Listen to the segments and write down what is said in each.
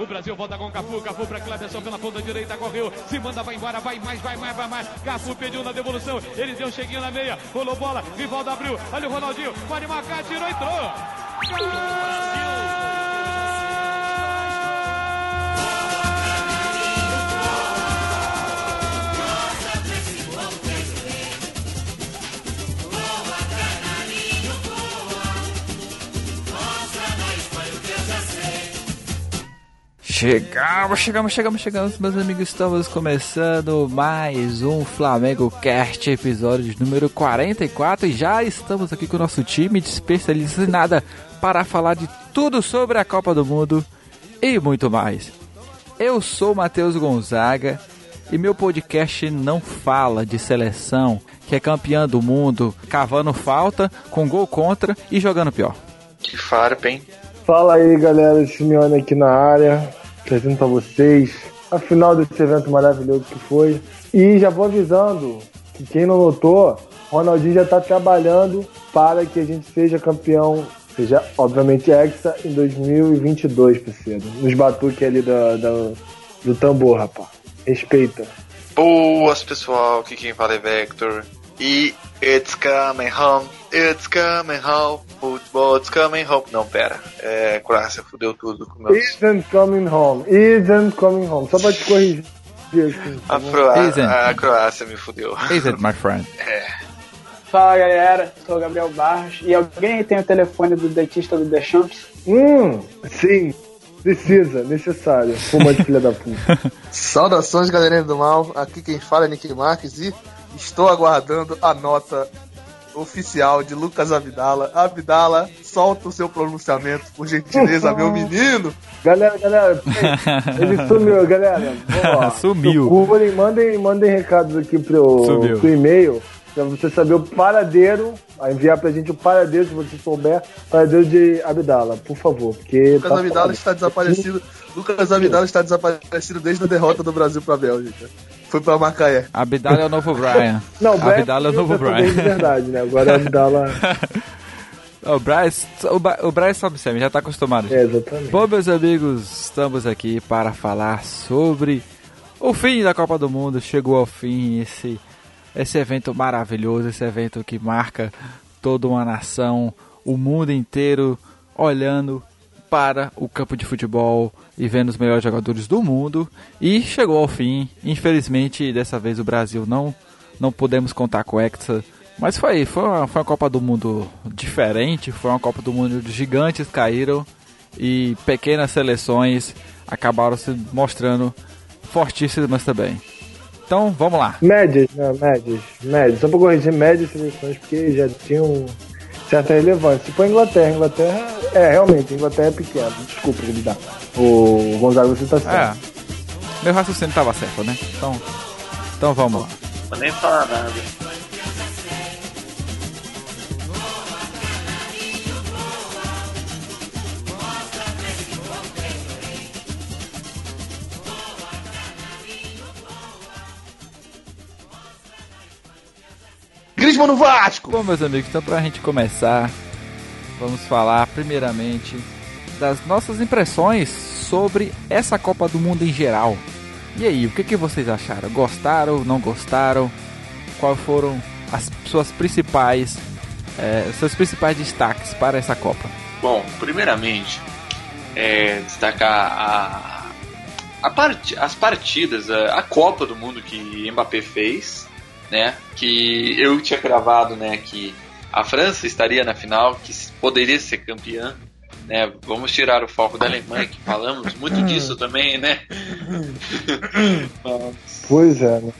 O Brasil volta com Cafu, Cafu para Cleberson pela ponta direita, correu, se manda, vai embora, vai mais. Cafu pediu na devolução, ele deu um cheguinho na meia, rolou bola, Rivaldo abriu, olha o Ronaldinho, pode marcar, tirou, entrou. Gol! Chegamos, meus amigos, estamos começando mais um Flamengo Cast, episódio número 44, e já estamos aqui com o nosso time de especialistas em nada para falar de tudo sobre a Copa do Mundo e muito mais. Eu sou o Matheus Gonzaga e meu podcast não fala de seleção que é campeã do mundo, cavando falta, com gol contra e jogando pior. Que farpa, hein? Fala aí, galera, Simeone aqui na área. Apresento a vocês a final desse evento maravilhoso que foi. E já vou avisando que quem não notou, Ronaldinho já está trabalhando para que a gente seja campeão, seja obviamente hexa em 2022, parceiro. Nos batuques ali do tambor, rapaz. Respeita. Boas, pessoal, aqui quem fala é Vector. E it's coming home, football, it's coming home. Não, pera, Croácia fudeu tudo com o meu... Isn't coming home, só pra te corrigir. A Croácia me fudeu. Isn't, my friend. Fala, galera, sou o Gabriel Barros. E alguém tem o telefone do dentista do Deschamps? Sim. Precisa, necessário. Fuma de filha da puta. Saudações, galerinha do mal. Aqui quem fala é Nick Marques e estou aguardando a nota oficial de Lucas Abdala. Abdala, solta o seu pronunciamento, por gentileza, meu menino. Galera, ele sumiu, galera. Ó, sumiu. Procurem, mandem recados aqui pro e-mail, pra você saber o paradeiro, enviar pra gente o paradeiro, se você souber, paradeiro de Abdala, por favor. Porque Lucas Abdala está desaparecido. Lucas Abdala está desaparecido desde a derrota do Brasil pra Bélgica. Foi pra Macaé. Abdala é o novo Brian. Não, Abdala é o novo Brian. É verdade, né? Agora Abdala... O Brian sabe, já tá acostumado. É, exatamente. Bom, meus amigos, estamos aqui para falar sobre o fim da Copa do Mundo. Chegou ao fim esse evento maravilhoso, esse evento que marca toda uma nação, o mundo inteiro olhando para o campo de futebol e vendo os melhores jogadores do mundo. E chegou ao fim. Infelizmente, dessa vez o Brasil não pudemos contar com o Hexa. Mas foi uma Copa do Mundo diferente. Foi uma Copa do Mundo onde gigantes caíram e pequenas seleções acabaram se mostrando fortíssimas também. Então, vamos lá. Médias. Só para corrigir, médias seleções, porque já tinham certa relevância. Tipo a Inglaterra... realmente, a Inglaterra é pequena. Desculpa, Guilherme. O Gonzaga, você tá certo. Meu raciocínio tava certo, né? Então vamos lá. Não vou nem falar nada. Griezmann no Vasco! Bom, meus amigos, então pra gente começar... Vamos falar primeiramente das nossas impressões sobre essa Copa do Mundo em geral. E aí, o que vocês acharam? Gostaram, não gostaram? Quais foram as suas principais, seus principais destaques para essa Copa? Bom, primeiramente, destacar as partidas, a Copa do Mundo que Mbappé fez, né? Que eu tinha cravado, né, que a França estaria na final, que poderia ser campeã, né? Vamos tirar o foco da Alemanha, que falamos muito disso também, né? Pois é, né?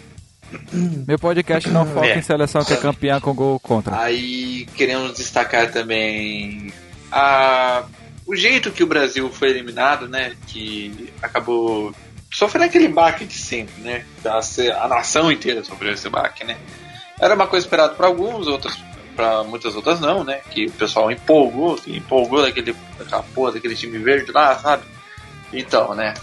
Meu podcast não foca em seleção que é campeã com gol contra. Aí queremos destacar também o jeito que o Brasil foi eliminado, né? Que acabou sofrendo aquele baque de sempre, né? A nação inteira sofreu esse baque, né? Era uma coisa esperada para alguns, outras para muitas outras não, né? Que o pessoal se empolgou daquela porra, daquele time verde lá, sabe? Então, né?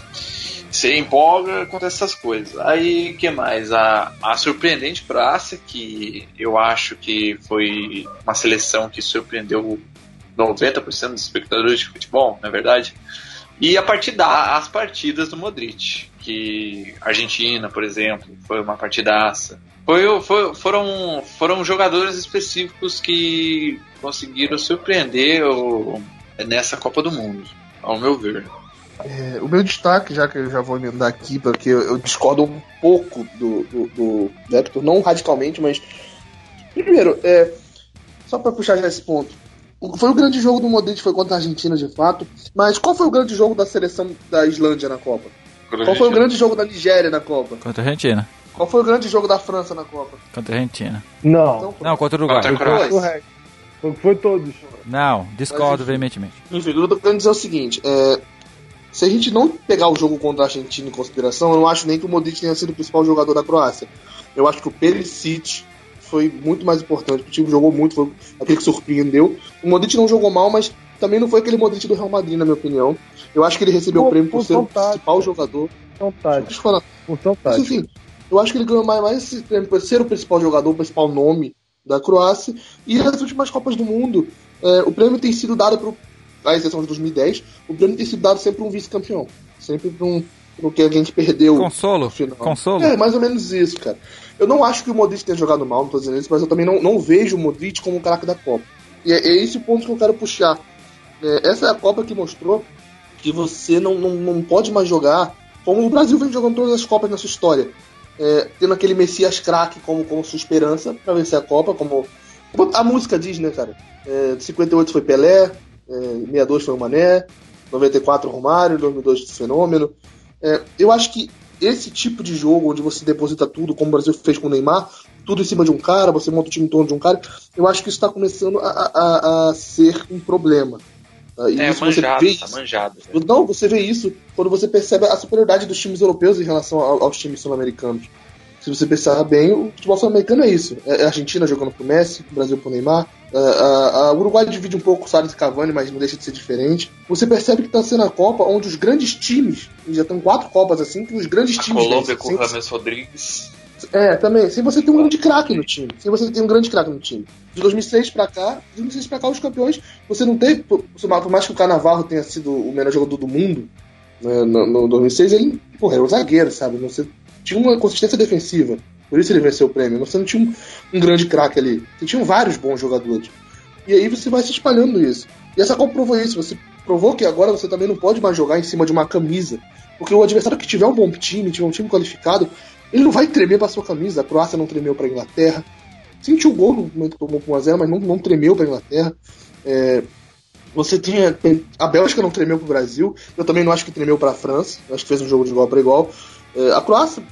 Se empolga com essas coisas. Aí, o que mais? A surpreendente praça, que eu acho que foi uma seleção que surpreendeu 90% dos espectadores de futebol, na verdade. E a partida, as partidas do Modric, que Argentina, por exemplo, foi uma partidaça. Foram jogadores específicos que conseguiram surpreender nessa Copa do Mundo, ao meu ver. É, o meu destaque, já que eu já vou emendar aqui, porque eu discordo um pouco do Neto, não radicalmente, mas primeiro, só para puxar já esse ponto, foi o grande jogo do Modric, foi contra a Argentina de fato, mas qual foi o grande jogo da seleção da Islândia na Copa? Qual foi o grande jogo da Nigéria na Copa? Contra a Argentina. Qual foi o grande jogo da França na Copa? Contra a Argentina. Não. Não, contra o Uruguai. Foi todos. Não, discordo veementemente. Enfim, o que eu quero dizer é o seguinte, se a gente não pegar o jogo contra a Argentina em consideração, eu não acho nem que o Modric tenha sido o principal jogador da Croácia. Eu acho que o Perisic foi muito mais importante, o time jogou muito, foi aquele que surpreendeu. O Modric não jogou mal, mas também não foi aquele Modric do Real Madrid, na minha opinião. Eu acho que ele recebeu o prêmio por ser o principal jogador. Mas, enfim, eu acho que ele ganhou mais esse prêmio por ser o principal jogador, o principal nome da Croácia. E nas últimas Copas do Mundo, o prêmio tem sido dado para o, à exceção de 2010, o prêmio tem sido dado sempre para um vice-campeão, sempre para um que a gente perdeu. Consolo. É, mais ou menos isso, cara. Eu não acho que o Modric tenha jogado mal, não tô dizendo isso, mas eu também não vejo o Modric como o craque da Copa. E é esse o ponto que eu quero puxar. Essa é a Copa que mostrou que você não pode mais jogar como o Brasil vem jogando todas as Copas na sua história, tendo aquele Messias craque como sua esperança para vencer a Copa, como a música diz, né, cara? 58 foi Pelé, 62 foi o Mané, 94 Romário, 2002 Fenômeno. Eu acho que esse tipo de jogo onde você deposita tudo, como o Brasil fez com o Neymar, tudo em cima de um cara, você monta o time em torno de um cara, eu acho que isso está começando a ser um problema. E isso manjado, você vê isso. Tá manjado, né? Não, você vê isso quando você percebe a superioridade dos times europeus em relação aos times sul-americanos. Se você pensar bem, o futebol sul-americano é isso. É a Argentina jogando pro Messi, o Brasil pro Neymar. O Uruguai divide um pouco o Soares e Cavani, mas não deixa de ser diferente. Você percebe que tá sendo a Copa onde os grandes times, já tem 4 Copas assim, que os grandes times... Colômbia com o James Rodrigues. Também. Sem você ter um grande craque no time. De 2006 pra cá, os campeões, você não teve... Por mais que o Cannavaro tenha sido o melhor jogador do mundo, né, no 2006, ele, era um zagueiro, sabe? Você tinha uma consistência defensiva, por isso ele venceu o prêmio. Você não tinha um grande craque ali, você tinha vários bons jogadores. E aí você vai se espalhando isso. E essa Copa provou isso, você provou que agora você também não pode mais jogar em cima de uma camisa, porque o adversário que tiver um bom time, tiver um time qualificado, ele não vai tremer pra sua camisa. A Croácia não tremeu pra Inglaterra, sentiu o gol no momento que tomou 1-0, mas não tremeu pra Inglaterra. Você tinha... A Bélgica não tremeu pro Brasil, eu também não acho que tremeu pra França, eu acho que fez um jogo de igual pra igual. A Croácia,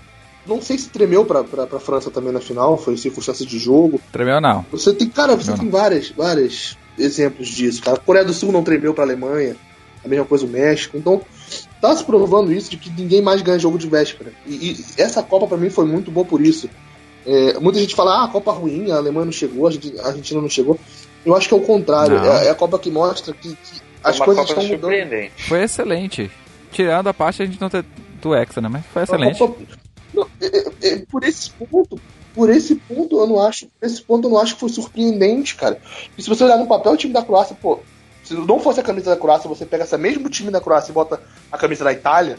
não sei se tremeu pra França também na final, foi circunstância de jogo. Tremeu não. Você tem vários exemplos disso, cara. A Coreia do Sul não tremeu pra Alemanha, a mesma coisa o México. Então, tá se provando isso, de que ninguém mais ganha jogo de véspera. E essa Copa pra mim foi muito boa por isso. Muita gente fala, a Copa ruim, a Alemanha não chegou, a Argentina não chegou. Eu acho que é o contrário, é a Copa que mostra que as coisas estão mudando. Foi excelente. Tirando a parte, a gente não tem do Hexa, né? Mas foi excelente. Por esse ponto eu não acho que foi surpreendente, cara. E se você olhar no papel, o time da Croácia, se não fosse a camisa da Croácia, você pega esse mesmo time da Croácia e bota a camisa da Itália,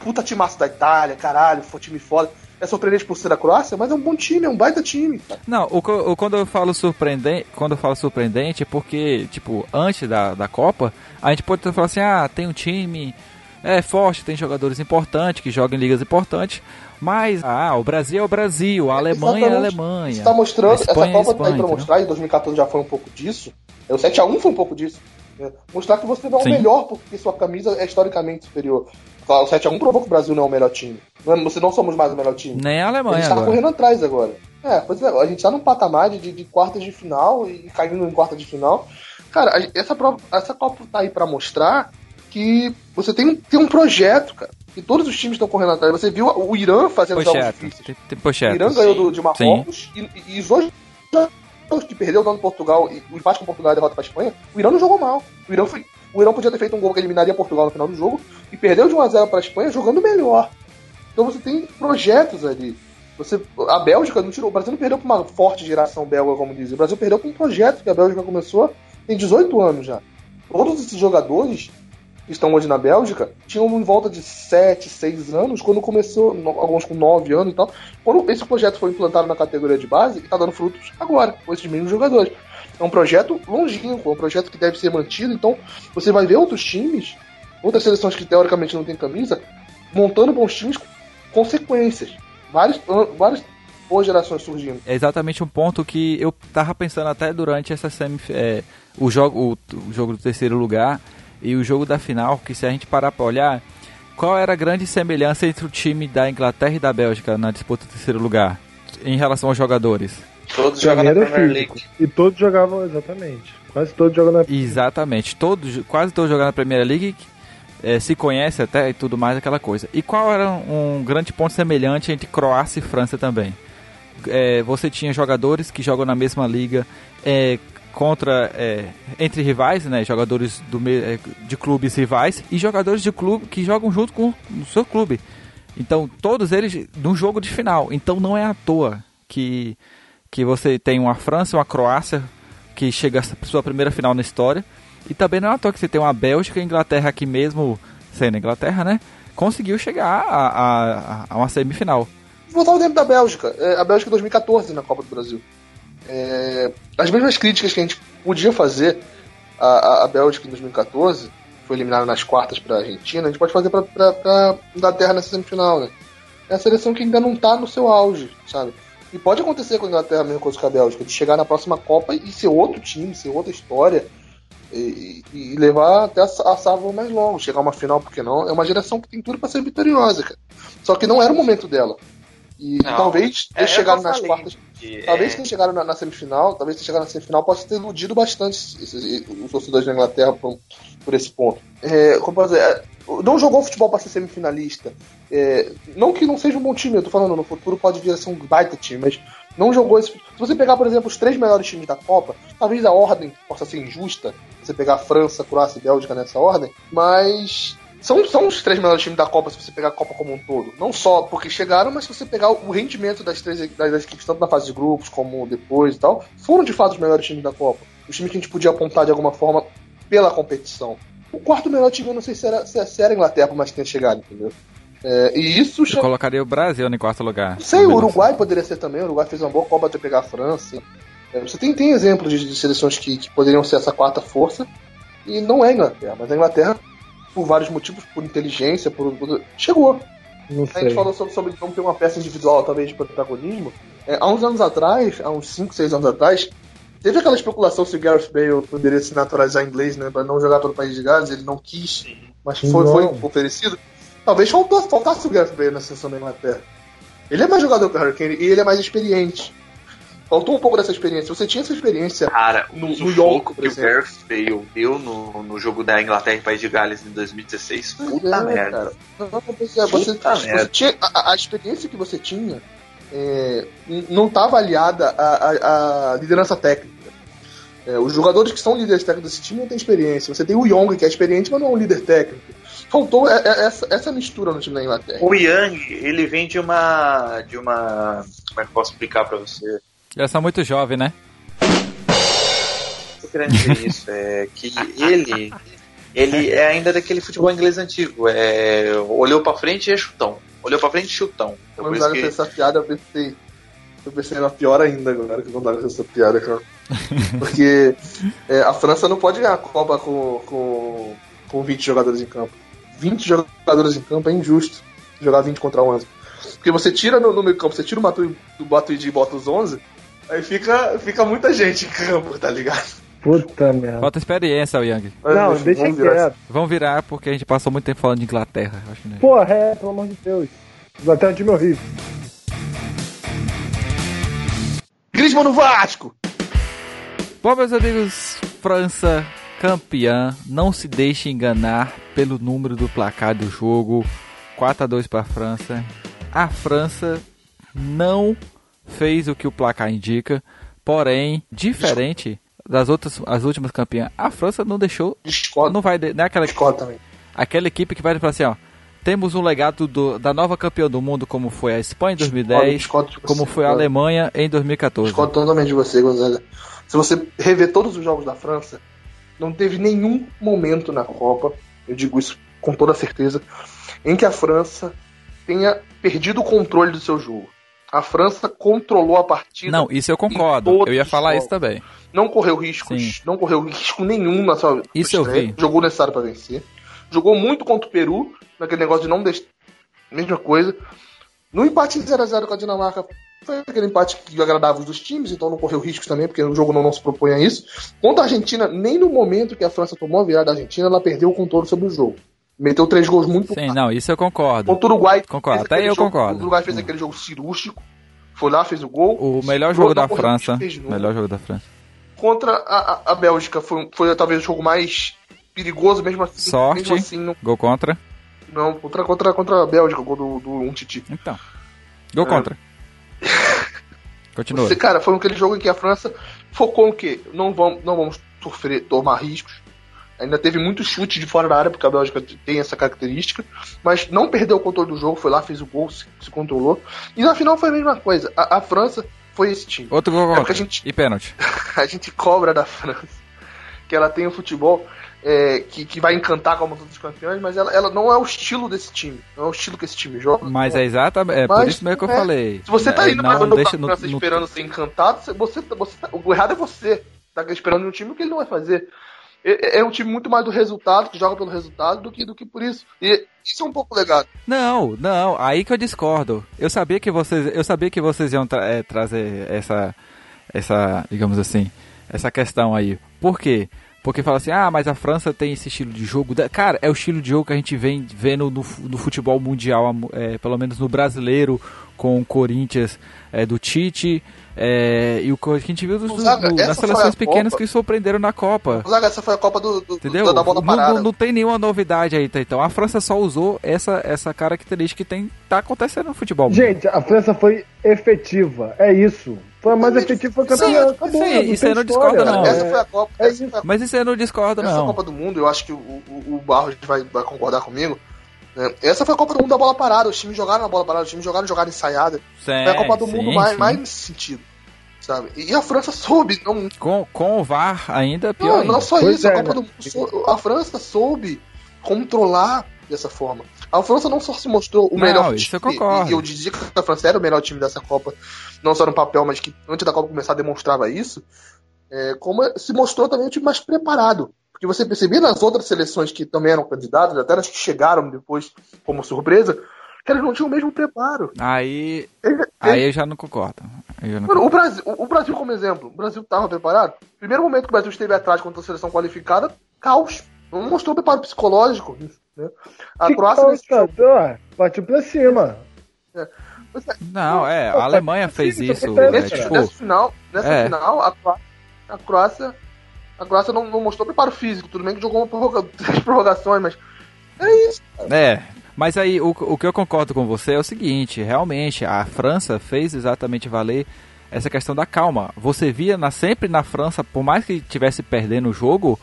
puta timaço da Itália, caralho, foi time foda. É surpreendente por ser da Croácia, mas é um bom time, é um baita time, cara. Não, quando eu falo surpreendente é porque, antes da Copa, a gente pode falar assim, tem um time... forte, tem jogadores importantes que jogam em ligas importantes, mas o Brasil é o Brasil, a Alemanha é a Alemanha. Você está mostrando, essa Copa está aí para mostrar, em 2014 já foi um pouco disso, o 7-1 foi um pouco disso, mostrar que você não é o melhor porque sua camisa é historicamente superior. Claro, o 7-1 provou que o Brasil não é o melhor time, você não somos mais o melhor time. Nem a Alemanha. A gente está correndo atrás agora. A gente está num patamar de quartas de final e caindo em quartas de final. Cara, essa Copa está aí para mostrar que você tem um projeto, cara, que todos os times estão correndo atrás. Você viu o Irã fazendo jogos difíceis. O Irã ganhou de Marrocos e os dois que perdeu o Portugal e o empate com Portugal e a derrota para a Espanha, o Irã não jogou mal. O Irã podia ter feito um gol que eliminaria Portugal no final do jogo e perdeu de 1-0 para a Espanha jogando melhor. Então você tem projetos ali. A Bélgica não tirou. O Brasil não perdeu para uma forte geração belga, como dizem. O Brasil perdeu para um projeto que a Bélgica começou tem 18 anos já. Todos esses jogadores estão hoje na Bélgica tinham em volta de 7, 6 anos, quando começou, alguns com 9 anos e tal, quando esse projeto foi implantado na categoria de base, e está dando frutos agora, com esses mesmos jogadores. É um projeto longínquo, é um projeto que deve ser mantido, então você vai ver outros times, outras seleções que teoricamente não têm camisa, montando bons times com consequências. Várias boas gerações surgindo. É exatamente um ponto que eu tava pensando até durante essa o jogo do terceiro lugar e o jogo da final, que se a gente parar para olhar, qual era a grande semelhança entre o time da Inglaterra e da Bélgica na disputa do terceiro lugar, em relação aos jogadores? Todos jogavam na Premier League. E todos jogavam, exatamente. Quase todos jogavam na Premier League. Exatamente. Quase todos jogavam na Premier League, se conhece até e tudo mais, aquela coisa. E qual era um grande ponto semelhante entre Croácia e França também? Você tinha jogadores que jogam na mesma liga, entre rivais, né, jogadores de clubes rivais e jogadores de clube que jogam junto com o seu clube. Então, todos eles num jogo de final. Então, não é à toa que você tem uma França e uma Croácia que chega à sua primeira final na história. E também não é à toa que você tem uma Bélgica e Inglaterra que, mesmo sendo Inglaterra, né, conseguiu chegar a uma semifinal. Vou voltar ao tempo da Bélgica. A Bélgica 2014 na Copa do Brasil. As mesmas críticas que a gente podia fazer à Bélgica em 2014, foi eliminada nas quartas para a Argentina, a gente pode fazer para Inglaterra nessa semifinal, né? É a seleção que ainda não está no seu auge, sabe? E pode acontecer com a Inglaterra a mesma coisa que a Bélgica, de chegar na próxima Copa e ser outro time, ser outra história, e levar até a salva mais longo, chegar a uma final, porque não? É uma geração que tem tudo para ser vitoriosa, cara. Só que não era o momento dela. E não, talvez eles chegaram nas quartas. Talvez que eles chegaram na semifinal, possa ter iludido bastante os torcedores da Inglaterra por esse ponto. Como posso dizer, não jogou futebol para ser semifinalista. Não que não seja um bom time, eu tô falando, no futuro pode vir a ser um baita time, mas não jogou esse. Se você pegar, por exemplo, os três melhores times da Copa, talvez a ordem possa ser injusta, você pegar a França, Croácia e Bélgica nessa ordem, mas São os três melhores times da Copa, se você pegar a Copa como um todo. Não só porque chegaram, mas se você pegar o rendimento das equipes, tanto na fase de grupos como depois e tal, foram de fato os melhores times da Copa. Os times que a gente podia apontar de alguma forma pela competição. O quarto melhor time, eu não sei se era a Inglaterra, mas tenha chegado, entendeu? E isso eu colocaria o Brasil em quarto lugar. Não sei, o Uruguai poderia ser também. O Uruguai fez uma boa Copa até pegar a França. Você tem exemplos de seleções que poderiam ser essa quarta força, e não é a Inglaterra, mas a Inglaterra, por vários motivos, por inteligência, chegou. A gente falou sobre não ter uma peça individual, talvez, de protagonismo. Há uns 5, 6 anos atrás, teve aquela especulação se o Gareth Bale poderia se naturalizar inglês, né, para não jogar pelo País de Gales, ele não quis, mas foi oferecido. Talvez faltasse o Gareth Bale na seleção da Inglaterra. Ele é mais jogador que o Harry Kane e ele é mais experiente. Faltou um pouco dessa experiência. Você tinha essa experiência, cara, no jogo que o Gareth Bale deu no jogo da Inglaterra e País de Gales em 2016. Puta merda. A experiência que você tinha não está avaliada a liderança técnica. Os jogadores que são líderes técnicos desse time não têm experiência. Você tem o Young, que é experiente, mas não é um líder técnico. Faltou essa mistura no time da Inglaterra. O Young, ele vem de uma... Como é que eu posso explicar pra você? Ele é só muito jovem, né? O grande dizer isso é que ele é ainda daquele futebol inglês antigo. Olhou pra frente e é chutão. Quando eu pensei essa piada, eu pensei na pior ainda, galera, que mandaram essa piada, cara. Porque a França não pode ganhar a Copa com 20 jogadores em campo. 20 jogadores em campo é injusto jogar 20 contra 11. Porque você tira no meio campo, você tira o Matuidi e bota os 11, aí fica muita gente em campo, tá ligado? Puta merda. Falta experiência, o Young. Não, deixa quieto. Vão virar porque a gente passou muito tempo falando de Inglaterra, acho que não é. Porra, pelo amor de Deus. Inglaterra é um time horrível. Griezmann no Vasco! Bom, meus amigos, França campeã, não se deixe enganar pelo número do placar do jogo, 4-2 para a França. A França não fez o que o placar indica, porém, diferente das outras, as últimas campeãs, a França não deixou, não vai, né, aquela equipe que vai falar assim, ó, temos um legado da nova campeã do mundo, como foi a Espanha em 2010, como foi a Alemanha em 2014. Discordo totalmente de você, Gonzaga. Se você rever todos os jogos da França, não teve nenhum momento na Copa eu digo isso com toda certeza, em que a França tenha perdido o controle do seu jogo. A França controlou a partida. Não, isso eu concordo. Eu ia falar isso também. Não correu riscos, sim. Não correu risco nenhum na sua estreia. Jogou necessário para vencer. Jogou muito contra o Peru, naquele negócio de não deixar. Mesma coisa. No empate 0x0 com a Dinamarca, foi aquele empate que agradava os dos times, então não correu riscos também, porque o jogo não se propõe a isso. Contra a Argentina, nem no momento que a França tomou a virada da Argentina, ela perdeu o controle sobre o jogo. Meteu 3 gols muito... Sim, não, isso eu concordo. Contra o Uruguai... Concordo, até eu concordo. O Uruguai fez aquele jogo cirúrgico, foi lá, fez o gol... O melhor jogo da França. Melhor jogo da França. Contra a Bélgica, foi talvez o jogo mais perigoso, mesmo assim... Sorte, mesmo assim, não... gol contra... Não, contra a Bélgica, o gol do Umtiti. Então, gol contra. Continua. Você, cara, foi aquele jogo em que a França focou no quê? Não vamos sofrer, tomar riscos. Ainda teve muito chute de fora da área, porque a Bélgica tem essa característica, mas não perdeu o controle do jogo, foi lá, fez o gol, se controlou. E na final foi a mesma coisa. A França foi esse time. Outro gol contra e pênalti. A gente cobra da França que ela tem o futebol que vai encantar como todos os campeões, mas ela não é o estilo desse time. Não é o estilo que esse time joga. Mas é exatamente, por isso mesmo que eu falei. Se você tá indo pra França esperando ser encantado, o errado é você. Tá esperando um time que ele não vai fazer. É um time muito mais do resultado, que joga pelo resultado, do que por isso. E isso é um pouco legado. Não, aí que eu discordo. Eu sabia que vocês iam trazer essa, digamos assim, essa questão aí. Por quê? Porque fala assim, mas a França tem esse estilo de jogo. Cara, é o estilo de jogo que a gente vem vendo no futebol mundial, pelo menos no brasileiro, com o Corinthians do Tite... e o que a gente viu das seleções pequenas Copa. Que surpreenderam na Copa. Zaga, essa foi a Copa da bola parada. Não tem nenhuma novidade aí, tá? Então a França só usou essa característica que tá acontecendo no futebol. Gente, a França foi efetiva, é isso. Foi mais efetiva que a campeã. Acabou, sim, isso aí não discorda, não. Essa foi a Copa. Mas isso aí não discorda, não. Essa Copa do Mundo, eu acho que o Barros vai concordar comigo. Essa foi a Copa do Mundo da bola parada. Os times jogaram na bola parada, os times jogaram ensaiada. Foi a Copa do Mundo mais nesse sentido, sabe? E a França soube. Não... Com o VAR ainda pior. Não só pois isso. A Copa do Mundo, a França soube controlar dessa forma. A França não só se mostrou o melhor time. Eu dizia que a França era o melhor time dessa Copa, não só no papel, mas que antes da Copa começar demonstrava isso. Como se mostrou também o time mais preparado. Porque você percebia nas outras seleções que também eram candidatas, até as que chegaram depois como surpresa, que elas não tinham o mesmo preparo. Aí eu já não concordo. O Brasil, como exemplo, o Brasil estava preparado. Primeiro momento que o Brasil esteve atrás contra a seleção qualificada, caos. Não mostrou preparo psicológico. Né? A Croácia... Partiu pra cima. A Alemanha fez isso. Nessa final, a Croácia não mostrou preparo físico, tudo bem que jogou 3 prorrogações, mas é isso. Cara. Mas aí o que eu concordo com você é o seguinte, realmente a França fez exatamente valer essa questão da calma. Você via sempre na França, por mais que estivesse perdendo o jogo,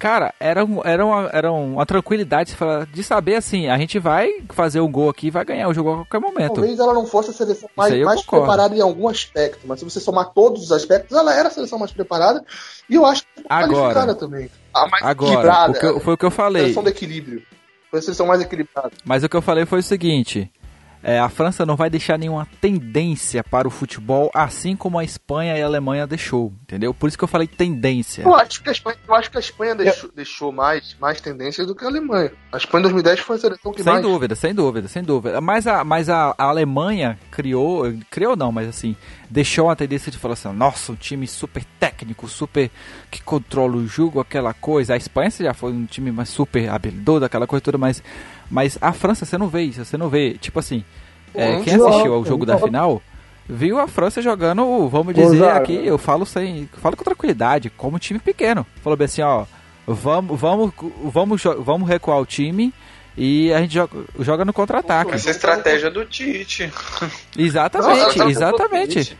cara, era uma tranquilidade de saber assim, a gente vai fazer um gol aqui e vai ganhar o jogo a qualquer momento. Talvez ela não fosse a seleção mais preparada em algum aspecto, mas se você somar todos os aspectos, ela era a seleção mais preparada e eu acho que qualificada também. A mais equilibrada. Foi o que eu falei. A seleção do equilíbrio. Foi a seleção mais equilibrada. Mas o que eu falei foi o seguinte... a França não vai deixar nenhuma tendência para o futebol, assim como a Espanha e a Alemanha deixou, entendeu? Por isso que eu falei tendência. Eu acho que a Espanha deixou mais tendência do que a Alemanha. A Espanha em 2010 foi a seleção que mais... Sem dúvida. Mas a Alemanha criou não, mas assim, deixou uma tendência de falar assim, nossa, um time super técnico, super que controla o jogo, aquela coisa. A Espanha já foi um time mais super habilidoso, aquela coisa toda, mas a França você não vê, tipo assim, quem assistiu ao jogo da final, viu a França jogando, vamos dizer aqui, eu falo com tranquilidade, como time pequeno, falou bem assim, ó, vamos recuar o time e a gente joga no contra-ataque. Essa é a estratégia do Tite. Exatamente.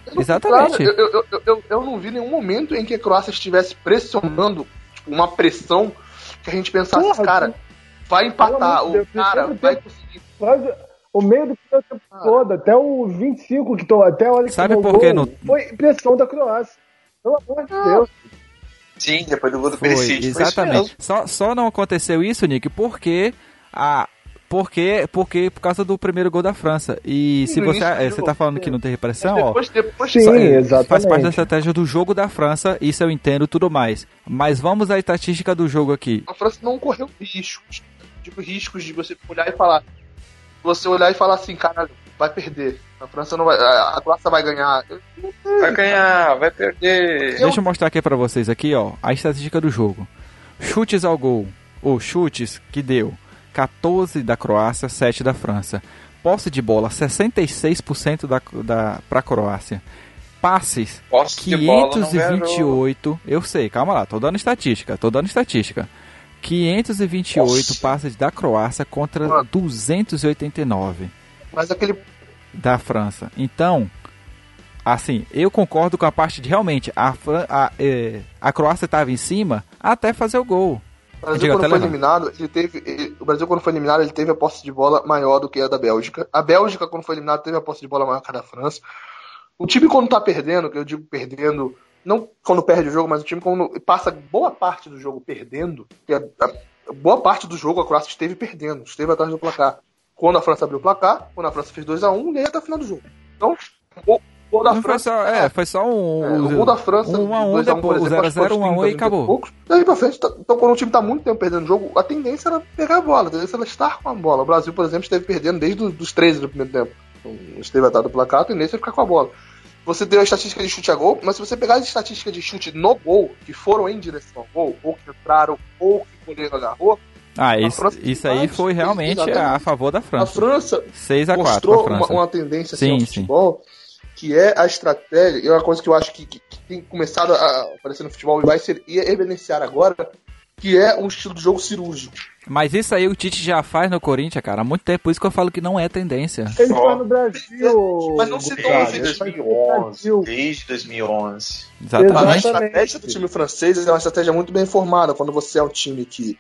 Eu não vi nenhum momento em que a Croácia estivesse pressionando, tipo, uma pressão que a gente pensasse, cara, vai empatar, o cara vai conseguir. O meio do primeiro tempo todo, até o 25, até a hora que sabe por quê? Foi pressão da Croácia. Pelo amor de Deus. Sim, depois do gol do Perisic. Exatamente. Só não aconteceu isso, Nick, porque por causa do primeiro gol da França. E se você tá falando que não tem repressão, depois, sim, exatamente. Faz parte da estratégia do jogo da França, isso eu entendo, tudo mais. Mas vamos à estatística do jogo aqui. A França não correu riscos. Tipo, riscos de você olhar e falar assim, cara, vai perder. A França não vai... A França vai ganhar. Vai ganhar, vai perder. Deixa eu mostrar aqui pra vocês aqui, ó, a estatística do jogo. Chutes ao gol, ou chutes que deu 14 da Croácia, 7 da França. Posse de bola, 66% para a Croácia. Passes, posse 528. Eu sei, calma lá, tô dando estatística. 528 passes da Croácia contra 289. Mas aquele da França. Então, assim, eu concordo com a parte de realmente a Croácia estava em cima até fazer o gol. O Brasil, quando foi eliminado, ele teve a posse de bola maior do que a da Bélgica. A Bélgica, quando foi eliminada, teve a posse de bola maior que a da França. O time, quando tá perdendo, que eu digo perdendo, não quando perde o jogo, mas o time, quando passa boa parte do jogo perdendo, que boa parte do jogo a Croácia esteve perdendo, esteve atrás do placar. Quando a França abriu o placar, quando a França fez 2-1, nem até o final do jogo. Então, o gol da França... o gol da França... 1-1, depois 0-0, 1-1 e acabou. Daí pra frente, então quando o time tá muito tempo perdendo o jogo, a tendência era pegar a bola, a tendência era estar com a bola. O Brasil, por exemplo, esteve perdendo desde os 13 do primeiro tempo. Então, esteve atrás do placar, a tendência era ficar com a bola. Você deu a estatística de chute a gol, mas se você pegar as estatísticas de chute no gol, que foram em direção ao gol, ou que entraram, ou que o goleiro agarrou... isso aí foi realmente a favor da França. A França 6-4, mostrou uma tendência assim, ao futebol... que é a estratégia, é uma coisa que eu acho que tem começado a aparecer no futebol e vai ser evidenciar agora, que é um estilo de jogo cirúrgico. Mas isso aí o Tite já faz no Corinthians, cara, há muito tempo, por isso que eu falo que não é tendência. Ele faz no Brasil. Mas não se desde 2011. Exatamente. A estratégia do time francês é uma estratégia muito bem formada, quando você é um time que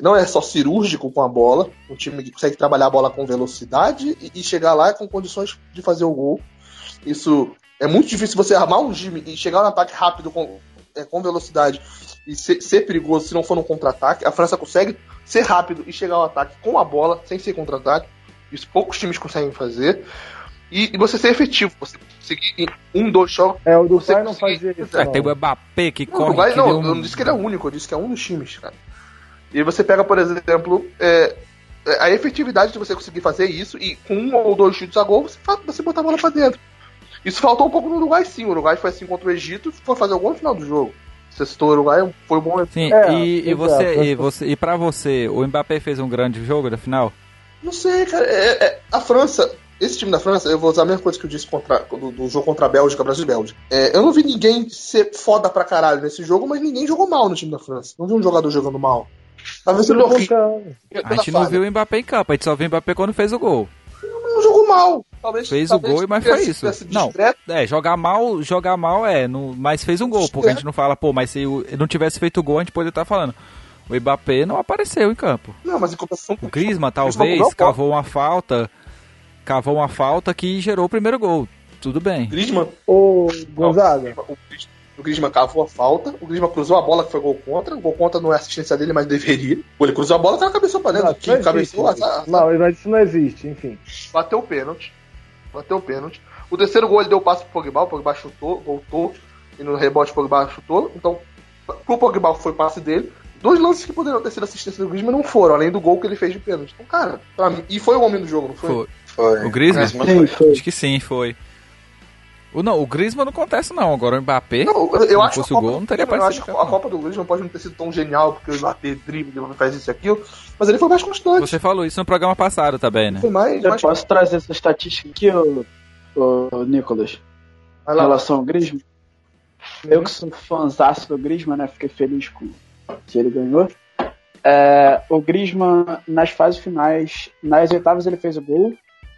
não é só cirúrgico com a bola, um time que consegue trabalhar a bola com velocidade e chegar lá com condições de fazer o gol. Isso é muito difícil, você armar um time e chegar no ataque rápido com velocidade e ser perigoso se não for um contra-ataque. A França consegue ser rápido e chegar ao ataque com a bola sem ser contra-ataque. Isso poucos times conseguem fazer. E você ser efetivo, você conseguir dois jogos. É, o Uruguai não fazia isso. Tem o Mbappé que corre. Eu não disse que ele é único, eu disse que é um dos times, cara. E você pega, por exemplo, a efetividade de você conseguir fazer isso e com um ou dois chutes a gol, você botar a bola pra dentro. Isso faltou um pouco no Uruguai, sim. O Uruguai foi assim contra o Egito e foi fazer o gol no final do jogo. Você citou o Uruguai, foi bom. Sim, e pra você, o Mbappé fez um grande jogo na final? Não sei, cara. A França... Esse time da França, eu vou usar a mesma coisa que eu disse do jogo contra a Bélgica, Brasil e Bélgica. Eu não vi ninguém ser foda pra caralho nesse jogo, mas ninguém jogou mal no time da França. Não vi um jogador jogando mal. A gente não viu o Mbappé em campo, a gente só viu o Mbappé quando fez o gol. Não jogou mal. Talvez o gol, mas foi isso. Não, mas fez um gol, porque a gente não fala, mas se não tivesse feito o gol, a gente poderia estar falando. O Mbappé não apareceu em campo. Não, mas em compensação... O Griezmann, talvez, cavou uma falta que gerou o primeiro gol. Tudo bem. Griezmann? Ô, Gonzaga. O Griezmann cavou a falta, o Griezmann cruzou a bola que foi gol contra, o gol contra não é assistência dele, mas deveria. Ele cruzou a bola, o cara cabeçou pra dentro. Mas isso não existe, enfim. Bateu o pênalti. O terceiro gol ele deu o passe pro Pogba, o Pogba chutou, voltou, e no rebote o Pogba chutou. Então, pro Pogba foi o passe dele. Dois lances que poderiam ter sido assistência do Griezmann não foram, além do gol que ele fez de pênalti. Então, cara, pra mim, e foi o homem do jogo, não foi? Foi. O Griezmann? Sim, foi. Acho que sim, foi. O Griezmann não acontece não, agora o Mbappé, se fosse o gol, não teria aparecido. A Copa do Griezmann pode não ter sido tão genial, porque o Mbappé drible, faz isso e aquilo, mas ele foi mais constante. Você falou isso no programa passado também, né? Posso trazer essa estatística aqui, ô Nicolas, em relação ao Griezmann? Eu que sou fãzaço do Griezmann, né, fiquei feliz com que ele ganhou. O Griezmann, nas fases finais, nas oitavas ele fez o gol,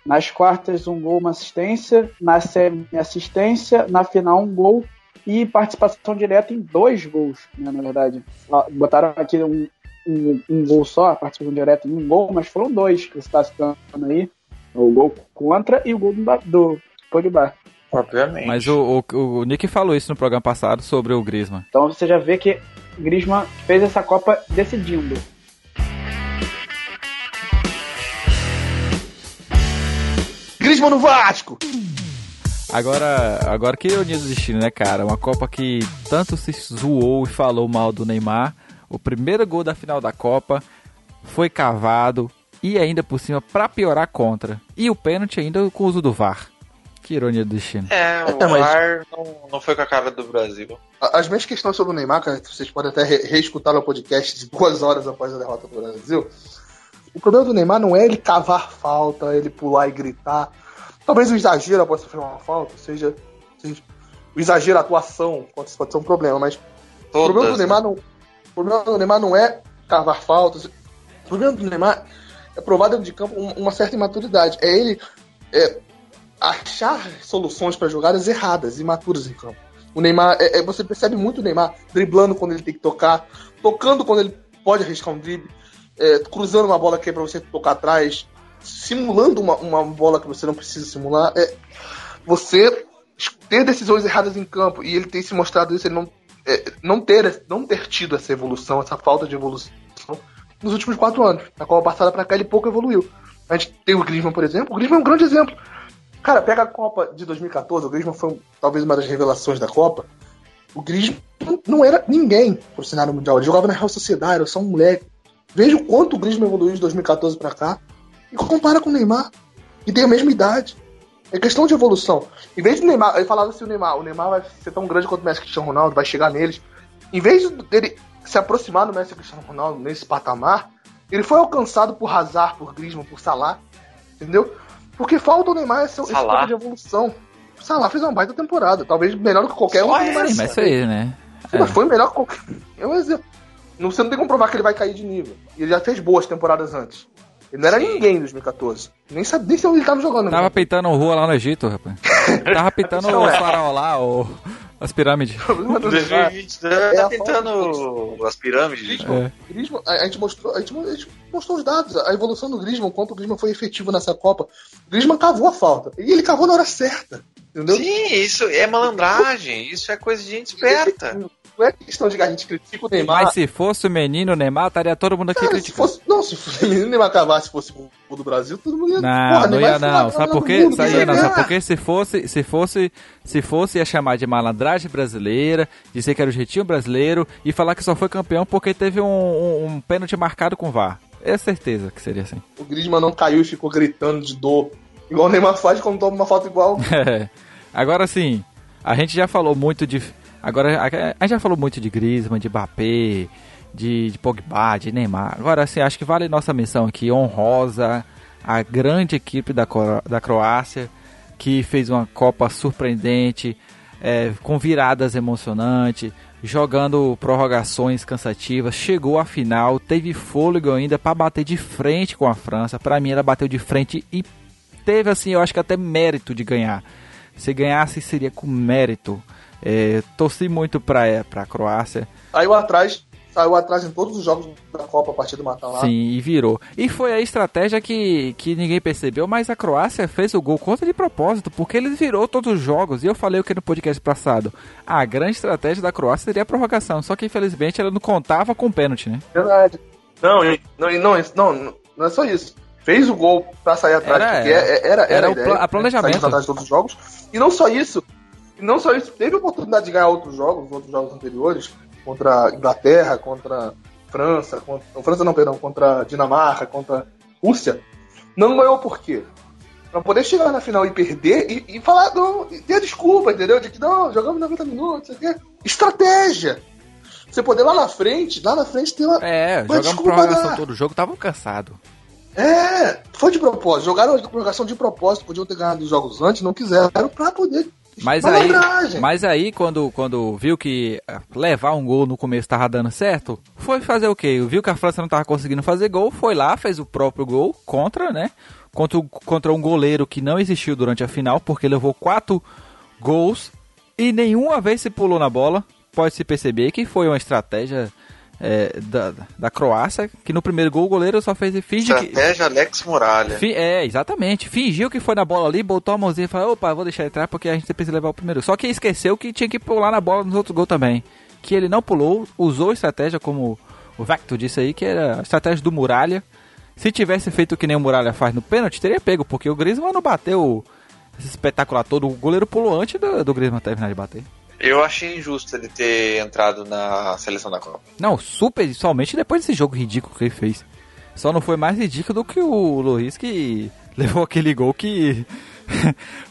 nas quartas, um gol, uma assistência. Na semi, assistência. Na final, um gol. E participação direta em 2 gols, né, na verdade. Botaram aqui um gol só, participação direta em um gol, mas foram 2 que você está citando aí. O gol contra e o gol do Pogba. Obviamente. Mas o Nick falou isso no programa passado sobre o Griezmann. Então você já vê que Griezmann fez essa Copa decidindo. Griezmann no Vasco! Agora que ironia do destino, né, cara? Uma Copa que tanto se zoou e falou mal do Neymar. O primeiro gol da final da Copa foi cavado e ainda por cima pra piorar contra. E o pênalti ainda com o uso do VAR. Que ironia do destino. VAR não foi com a cara do Brasil. As minhas questões sobre o Neymar, cara, vocês podem até reescutar no podcast de 2 horas após a derrota do Brasil. O problema do Neymar não é ele cavar falta, ele pular e gritar. Talvez o exagero após sofrer uma falta, seja o exagero, a atuação, pode ser um problema, mas todas, o problema do Neymar não é cavar faltas. O problema do Neymar é provar dentro de campo uma certa imaturidade. É ele achar soluções para jogadas erradas, imaturas em campo. O Neymar, você percebe muito o Neymar driblando quando ele tem que tocar, tocando quando ele pode arriscar um drible, cruzando uma bola que é para você tocar atrás, simulando uma bola que você não precisa simular. Você ter decisões erradas em campo, e ele tem se mostrado isso, ele não ter tido essa evolução, essa falta de evolução nos últimos 4 anos. Na Copa passada pra cá ele pouco evoluiu. A gente tem o Griezmann, por exemplo. O Griezmann é um grande exemplo. Cara, pega a Copa de 2014, o Griezmann foi talvez uma das revelações da Copa. O Griezmann não era ninguém pro cenário mundial, ele jogava na Real Sociedade, era só um moleque. Veja o quanto o Griezmann evoluiu de 2014 pra cá e compara com o Neymar, que tem a mesma idade. É questão de evolução. Em vez do Neymar, ele falava assim, o Neymar vai ser tão grande quanto o Messi e Cristiano Ronaldo, vai chegar neles. Em vez dele se aproximar do Messi e Cristiano Ronaldo nesse patamar, ele foi alcançado por Hazard, por Griezmann, por Salah, entendeu? Porque falta o Neymar esse tipo de evolução. O Salah fez uma baita temporada, talvez melhor do que qualquer outro. Mas isso aí, né? Sim, mas foi melhor que qualquer... Você não tem como provar que ele vai cair de nível. Ele já fez boas temporadas antes. Ele não era ninguém em 2014. Nem sabia se ele tava jogando. Tava pintando rua lá no Egito, rapaz. Tava pintando o faraó lá, as pirâmides. Tá pintando as pirâmides. Griezmann, a gente mostrou os dados, a evolução do Griezmann, quanto o Griezmann foi efetivo nessa Copa. O Griezmann cavou a falta. E ele cavou na hora certa. Entendeu? Sim, isso é malandragem. Isso é coisa de gente esperta. Não é questão de que a gente critica o Neymar. Mas se fosse o menino Neymar, estaria todo mundo aqui criticando. Se fosse o menino Neymar Cavani, se fosse o do Brasil, todo mundo ia... Não ia. Sabe por quê? Sabe por quê? Se fosse, ia chamar de malandragem brasileira, dizer que era o jeitinho brasileiro e falar que só foi campeão porque teve um pênalti marcado com o VAR. É certeza que seria assim. O Griezmann não caiu e ficou gritando de dor, igual o Neymar faz quando toma uma falta igual. Agora sim, a gente já falou muito de... Agora, a gente já falou muito de Griezmann, de Mbappé, de Pogba, de Neymar. Agora, assim, acho que vale nossa menção aqui, honrosa, a grande equipe da Croácia, que fez uma Copa surpreendente, com viradas emocionantes, jogando prorrogações cansativas, chegou à final, teve fôlego ainda para bater de frente com a França. Para mim, ela bateu de frente e teve, assim, eu acho que até mérito de ganhar. Se ganhasse, seria com mérito. Torci muito pra Croácia. Saiu atrás em todos os jogos da Copa a partir do mata-mata. Sim, e virou. E foi a estratégia que ninguém percebeu, mas a Croácia fez o gol contra de propósito, porque ele virou todos os jogos. E eu falei o que no podcast passado. A grande estratégia da Croácia seria a prorrogação, só que infelizmente ela não contava com o pênalti, né? Verdade. Não é só isso. Fez o gol pra sair atrás, era o planejamento atrás de todos os jogos. E não só isso, teve a oportunidade de ganhar outros jogos anteriores, contra a Inglaterra, contra a França, contra a Dinamarca, contra a Rússia. Não ganhou por quê? Pra poder chegar na final e perder e falar, não, ter a desculpa, entendeu? De que não, jogamos 90 minutos, isso aqui. Estratégia! Você poder lá na frente ter uma. Jogamos prorrogação todo o jogo, tava cansado. Foi de propósito. Jogaram a prorrogação de propósito, podiam ter ganhado os jogos antes, não quiseram, pra poder. Mas aí quando viu que levar um gol no começo tava dando certo, foi fazer o quê? Viu que a França não tava conseguindo fazer gol, foi lá, fez o próprio gol contra um goleiro que não existiu durante a final, porque levou 4 gols e nenhuma vez se pulou na bola. Pode-se perceber que foi uma estratégia da Croácia, que no primeiro gol o goleiro só fez... Estratégia Alex Muralha. Exatamente. Fingiu que foi na bola ali, botou a mãozinha e falou, opa, vou deixar entrar porque a gente precisa levar o primeiro. Só que esqueceu que tinha que pular na bola nos outros gols também. Que ele não pulou, usou a estratégia, como o Vector disse aí, que era a estratégia do Muralha. Se tivesse feito que nem o Muralha faz no pênalti, teria pego, porque o Griezmann não bateu esse espetacular todo. O goleiro pulou antes do Griezmann terminar de bater. Eu achei injusto ele ter entrado na seleção da Copa. Não, super, somente depois desse jogo ridículo que ele fez. Só não foi mais ridículo do que o Luiz, que levou aquele gol que...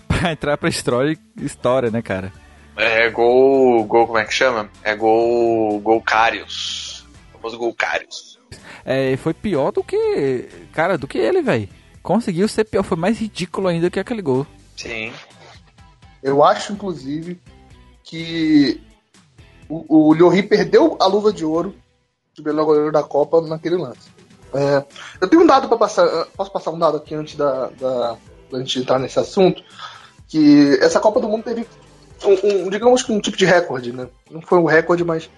pra entrar pra história, né, cara? É gol, como é que chama? É gol Karius. O famoso gol Karius. É, foi pior do que... Cara, do que ele, velho. Conseguiu ser pior, foi mais ridículo ainda que aquele gol. Sim. Eu acho, inclusive... que o Lloris perdeu a luva de ouro de melhor goleiro da Copa naquele lance. É, eu tenho um dado para passar, posso passar um dado aqui antes da gente entrar nesse assunto, que essa Copa do Mundo teve, digamos que um tipo de recorde, né? Não foi um recorde, mas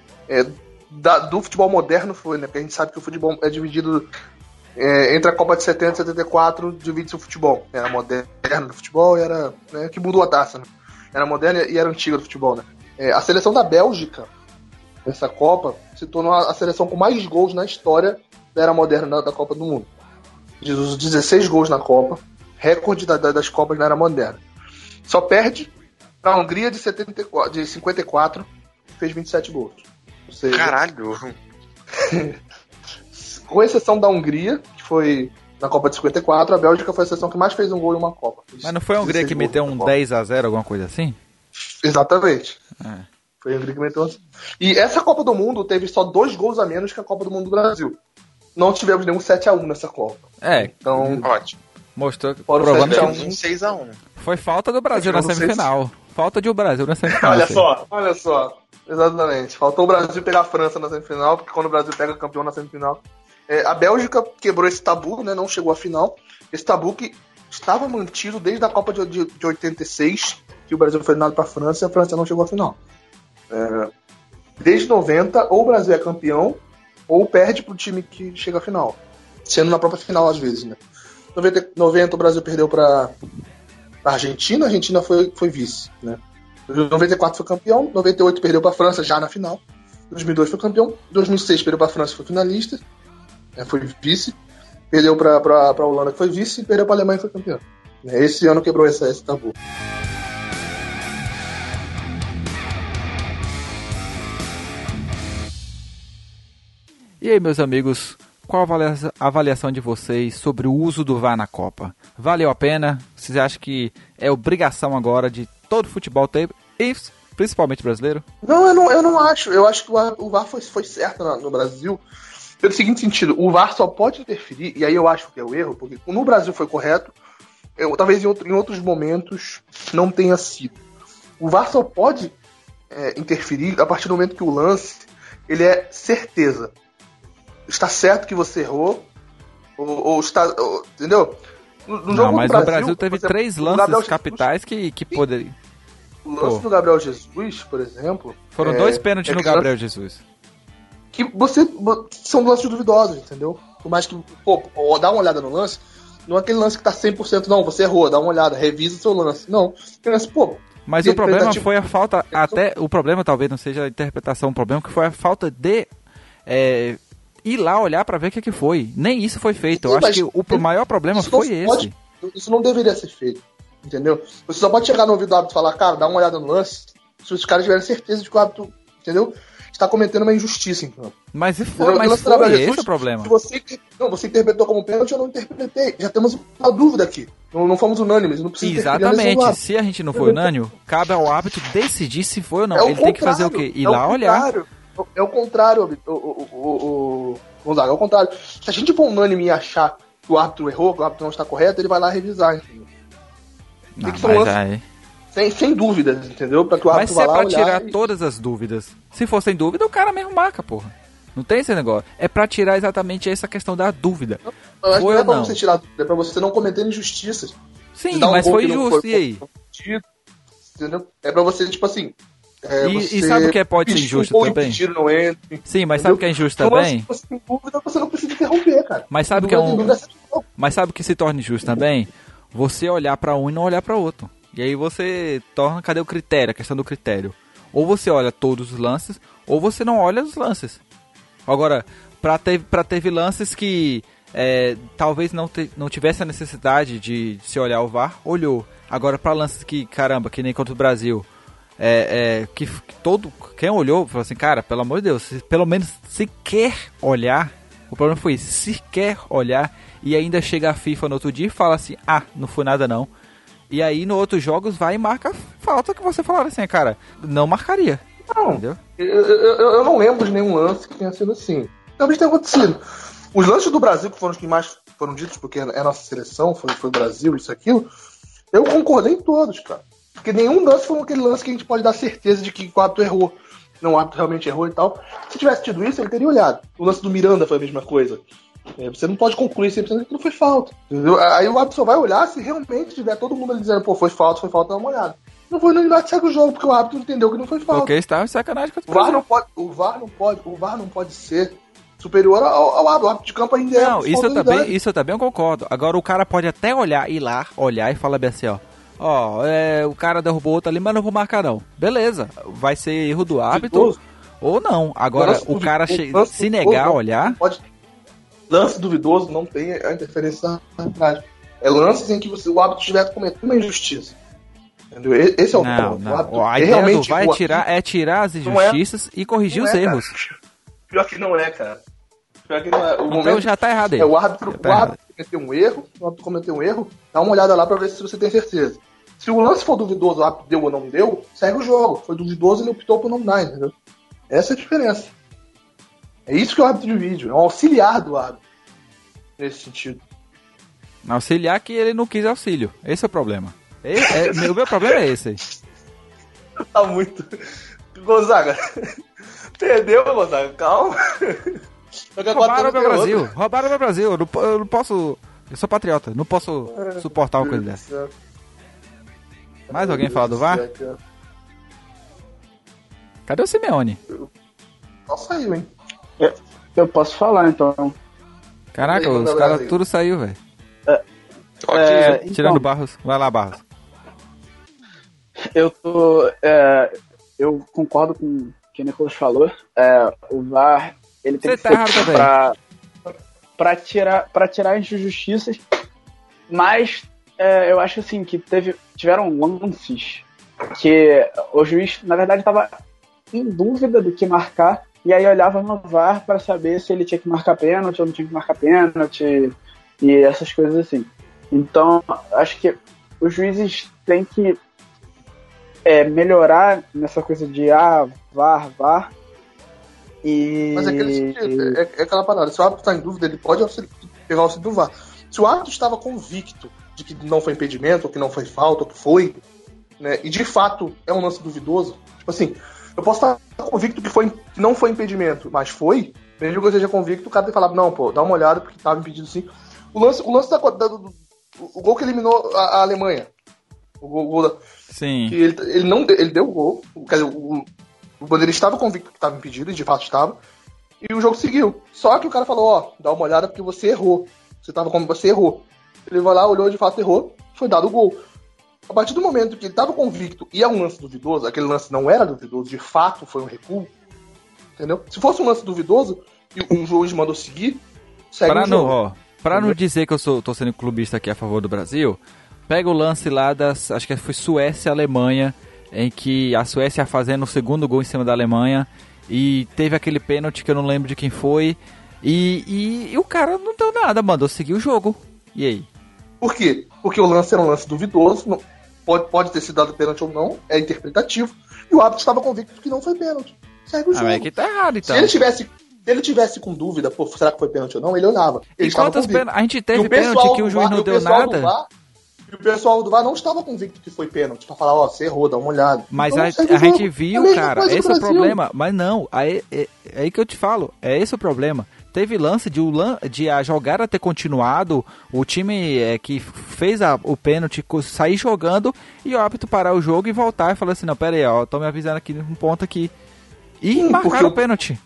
do futebol moderno foi, né? Porque a gente sabe que o futebol é dividido entre a Copa de 70 e 74, divide-se o futebol. Era moderno do futebol e era, né, que mudou a taça, né? Era moderna e era antiga do futebol, né? A seleção da Bélgica, nessa Copa, se tornou a seleção com mais gols na história da era moderna da Copa do Mundo. Os 16 gols na Copa, recorde das Copas na era moderna. Só perde para a Hungria de 54, fez 27 gols. Ou seja, caralho! Com exceção da Hungria, que foi... Na Copa de 54, a Bélgica foi a seleção que mais fez um gol em uma Copa. Mas não foi a Hungria que meteu um 10-0, alguma coisa assim? Exatamente. É. Foi a Hungria que meteu assim. E essa Copa do Mundo teve só 2 gols a menos que a Copa do Mundo do Brasil. Não tivemos nenhum 7-1 nessa Copa. É. Então, ótimo. Mostrou que provavelmente 6-1. Foi falta do Brasil na semifinal. Falta de o Brasil na semifinal. Olha só. Exatamente. Faltou o Brasil pegar a França na semifinal, porque quando o Brasil pega campeão na semifinal... A Bélgica quebrou esse tabu, né? Não chegou à final. Esse tabu que estava mantido desde a Copa de 86, que o Brasil foi eliminado para a França, e a França não chegou à final. Desde 90, ou o Brasil é campeão, ou perde para o time que chega à final. Sendo na própria final, às vezes, né? Em 90, o Brasil perdeu para a Argentina. A Argentina foi vice, né? Em 94, foi campeão. Em 98, perdeu para a França, já na final. Em 2002, foi campeão. Em 2006, perdeu para a França, foi finalista. Foi vice, perdeu para a Holanda, que foi vice, e perdeu para a Alemanha, que foi campeão. Esse ano quebrou esse tabu. E aí, meus amigos, qual a avaliação de vocês sobre o uso do VAR na Copa? Valeu a pena? Vocês acham que é obrigação agora de todo futebol ter, e principalmente brasileiro? Não, eu não acho. Eu acho que o VAR foi certo no Brasil. Pelo seguinte sentido, o VAR só pode interferir, e aí eu acho que é o erro, porque no Brasil foi correto, talvez em outros momentos não tenha sido. O VAR só pode interferir a partir do momento que o lance, ele é certeza. Está certo que você errou, ou está... Ou, entendeu? No jogo, não, mas no Brasil teve 3 lances capitais que poderiam... O lance do Gabriel Jesus, por exemplo... Foram 2 pênaltis no Gabriel Jesus. Que são lances duvidosos, entendeu? Por mais que, dá uma olhada no lance, não é aquele lance que tá 100%, não, você errou, dá uma olhada, revisa o seu lance. Não, aquele lance, Mas o problema foi a falta, até, o problema talvez não seja a interpretação, o problema que foi a falta de ir lá olhar pra ver o que foi. Nem isso foi feito, eu acho que o maior problema foi esse. Isso não deveria ser feito, entendeu? Você só pode chegar no ouvido do árbitro e falar, cara, dá uma olhada no lance, se os caras tiverem certeza de que o árbitro, entendeu? Está cometendo uma injustiça, então. Mas e foi, esse o problema. Você interpretou como pênalti, eu não interpretei. Já temos uma dúvida aqui. Não fomos unânimes, não precisa interpretar. Exatamente. Se a gente não for unânime, cabe ao árbitro decidir se foi ou não. Ele tem que fazer o quê? Ir lá olhar. É o contrário, Gonzaga, é o contrário. Se a gente for unânime e achar que o árbitro errou, que o árbitro não está correto, ele vai lá revisar, entendeu? Tem que ser um lance. Sem dúvidas, entendeu? Pra que o árbitro vá lá olhar. Mas é pra tirar todas as dúvidas. Se for sem dúvida, o cara mesmo marca, porra. Não tem esse negócio. É pra tirar exatamente essa questão da dúvida. Mas não é pra você tirar dúvida, é pra você não cometer injustiças. Sim, mas foi injusto, e aí? Entendeu? É pra você, tipo assim, E sabe o que pode ser injusto também? Não entra, sim, mas sabe o que é injusto também? Se você tem dúvida, você não precisa interromper, cara. Mas sabe o que é mas sabe o que se torna injusto também? Você olhar pra um e não olhar pra outro. E aí você torna... Cadê o critério? A questão do critério. Ou você olha todos os lances, ou você não olha os lances. Agora, teve lances que talvez não tivesse a necessidade de se olhar o VAR, olhou. Agora, pra lances que, caramba, que nem contra o Brasil... Quem olhou falou assim, cara, pelo amor de Deus, se, pelo menos se quer olhar, o problema foi se quer olhar, e ainda chega a FIFA no outro dia e fala assim, não foi nada não, e aí no outros jogos vai e marca falta que você falava assim, cara, não marcaria. Não, entendeu? Eu não lembro de nenhum lance que tenha sido assim, talvez tenha acontecido. Os lances do Brasil, que foram os que mais foram ditos, porque é nossa seleção, foi o Brasil, isso, aquilo, eu concordei em todos, cara. Porque nenhum lance foi aquele lance que a gente pode dar certeza de que o árbitro errou. Não, o árbitro realmente errou e tal. Se tivesse tido isso, ele teria olhado. O lance do Miranda foi a mesma coisa. Você não pode concluir 100% que não foi falta. Entendeu? Aí o árbitro só vai olhar se realmente tiver todo mundo ali dizendo, foi falta, dá uma olhada. Não foi nada que segue o jogo, porque o árbitro entendeu que não foi falta. Porque estava em sacanagem com o VAR. O VAR não pode ser superior ao árbitro de campo ainda. Não, isso eu também concordo. Agora o cara pode até olhar e falar bem assim, ó. O cara derrubou outro ali, mas não vou marcar não. Beleza, vai ser erro do árbitro ou não. Agora, lance o cara se negar a olhar... Lance duvidoso não tem a interferência na arbitragem. É lance em que o árbitro estiver cometendo uma injustiça. Entendeu? Esse é o ponto. Não. A ideia realmente do VAR é tirar as injustiças e corrigir os erros. Cara. Pior que não é, cara. Então já tá errado aí. O árbitro cometeu um erro, dá uma olhada lá pra ver se você tem certeza. Se o lance for duvidoso, o árbitro deu ou não deu, segue o jogo. Foi duvidoso, ele optou por não dar, entendeu? Essa é a diferença. É isso que é o árbitro de vídeo, é um auxiliar do árbitro. Nesse sentido. Auxiliar que ele não quis auxílio. Esse é o problema. O meu problema é esse aí. Tá muito... Gonzaga. Perdeu, Gonzaga. Calma. Roubaram meu Brasil. Eu não posso. Eu sou patriota, não posso suportar uma coisa dessa. Mais alguém falar do VAR? Cadê o Simeone? Só saiu, hein? Eu posso falar então. Caraca, os caras tudo saiu, velho. Tirando então, Barros, vai lá, Barros. Eu concordo com o que o Nicolas falou. O VAR. Ele tem pra tirar as injustiças, mas eu acho assim que tiveram lances que o juiz na verdade estava em dúvida do que marcar e aí olhava no VAR para saber se ele tinha que marcar pênalti ou não tinha que marcar pênalti e essas coisas assim. Então acho que os juízes têm que melhorar nessa coisa de VAR. Mas é aquela parada. Se o árbitro está em dúvida, ele pode pegar o auxílio do VAR. Se o árbitro estava convicto de que não foi impedimento, ou que não foi falta, ou que foi, né, e de fato é um lance duvidoso, tipo assim, eu posso estar convicto que não foi impedimento, mas foi, mesmo que eu seja convicto, o cara tem que falar, não, pô, dá uma olhada porque estava impedido sim. O lance o gol que eliminou a Alemanha, o gol da... Sim. Que ele deu o gol, quer dizer, o bandeirista estava convicto que estava impedido, e de fato estava, e o jogo seguiu. Só que o cara falou, dá uma olhada porque você errou. Você estava como você errou. Ele vai lá, olhou, de fato errou, foi dado o gol. A partir do momento que ele estava convicto e é um lance duvidoso, aquele lance não era duvidoso, de fato foi um recuo, entendeu? Se fosse um lance duvidoso, e um juiz mandou seguir, segue o jogo. Para não dizer que eu estou sendo clubista aqui a favor do Brasil, pega o lance lá das, acho que foi Suécia e Alemanha, em que a Suécia fazendo o segundo gol em cima da Alemanha e teve aquele pênalti que eu não lembro de quem foi e o cara não deu nada, mandou seguir o jogo. E aí? Por quê? Porque o lance era um lance duvidoso, não, pode ter sido dado pênalti ou não, é interpretativo, e o árbitro estava convicto que não foi pênalti. Segue o jogo. É que tá errado, então. Se ele tivesse com dúvida, será que foi pênalti ou não, ele olhava. A gente teve pênalti que o juiz não deu nada? E o pessoal do VAR não estava convicto que foi pênalti, pra falar, ó, você errou, dá uma olhada. Mas então, a gente viu, cara, esse é o problema. Mas não, aí que eu te falo, é esse o problema. Teve lance de a jogada ter continuado, o time que fez o pênalti sair jogando e o árbitro parar o jogo e voltar e falar assim, não, pera aí, ó, tô me avisando aqui num ponto aqui. E marcaram o pênalti.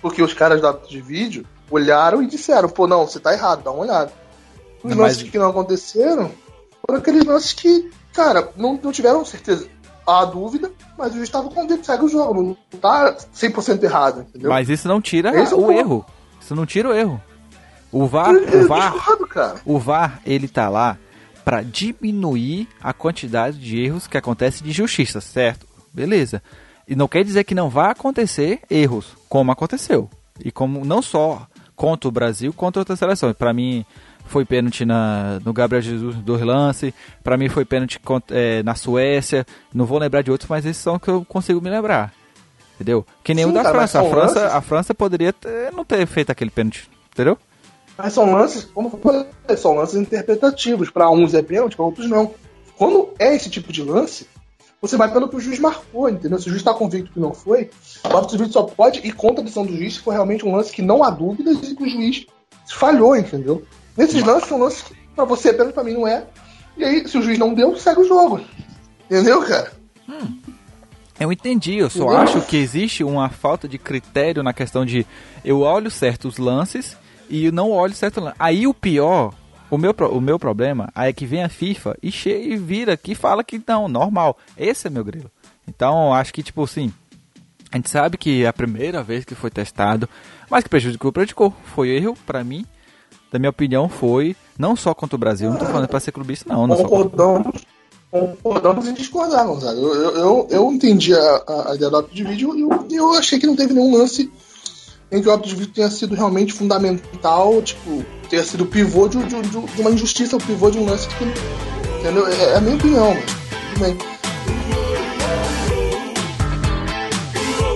Porque os caras de vídeo olharam e disseram, pô, não, você tá errado, dá uma olhada. Os lances que não aconteceram foram aqueles lances que, cara, não tiveram certeza. Há dúvida, mas o juiz estava convicto, segue o jogo, não tá 100% errado, entendeu? Mas isso não tira o erro. Isso não tira o erro. O VAR, ele tá lá para diminuir a quantidade de erros que acontece de justiça, certo? Beleza. E não quer dizer que não vai acontecer erros, como aconteceu. E como não só contra o Brasil, contra outras seleções. Para mim, foi pênalti no Gabriel Jesus, do relance. Pra mim foi pênalti na Suécia. Não vou lembrar de outros, mas esses são que eu consigo me lembrar. Entendeu? Que nem o da França. A França poderia não ter feito aquele pênalti. Entendeu? Mas são lances, como eu falei, são lances interpretativos. Pra uns é pênalti, pra outros não. Quando é esse tipo de lance, você vai pelo que o juiz marcou, entendeu? Se o juiz tá convicto que não foi, o árbitro do juiz só pode ir contra a decisão do juiz se for realmente um lance que não há dúvidas e que o juiz falhou, entendeu? Nesses lances são lances que pra você é pênalti, pra mim não é. E aí, se o juiz não deu, segue o jogo. Entendeu, cara? Eu entendi. Eu só acho que existe uma falta de critério na questão de eu olho certos lances e eu não olho certos lances. Aí o pior, o meu problema, aí é que vem a FIFA e vira aqui e fala que não, normal. Esse é meu grilo. Então, acho que, tipo assim, a gente sabe que é a primeira vez que foi testado, mas que prejudicou. Foi erro, pra mim, da minha opinião, foi não só contra o Brasil, não tô falando pra ser clubista, não. Concordamos em discordar, Gonzalo. Eu entendi a ideia do árbitro de vídeo e eu achei que não teve nenhum lance em que o árbitro de vídeo tenha sido realmente fundamental, tipo, tenha sido o pivô de uma injustiça, o pivô de um lance que, entendeu? É a minha opinião, mano. Tudo bem.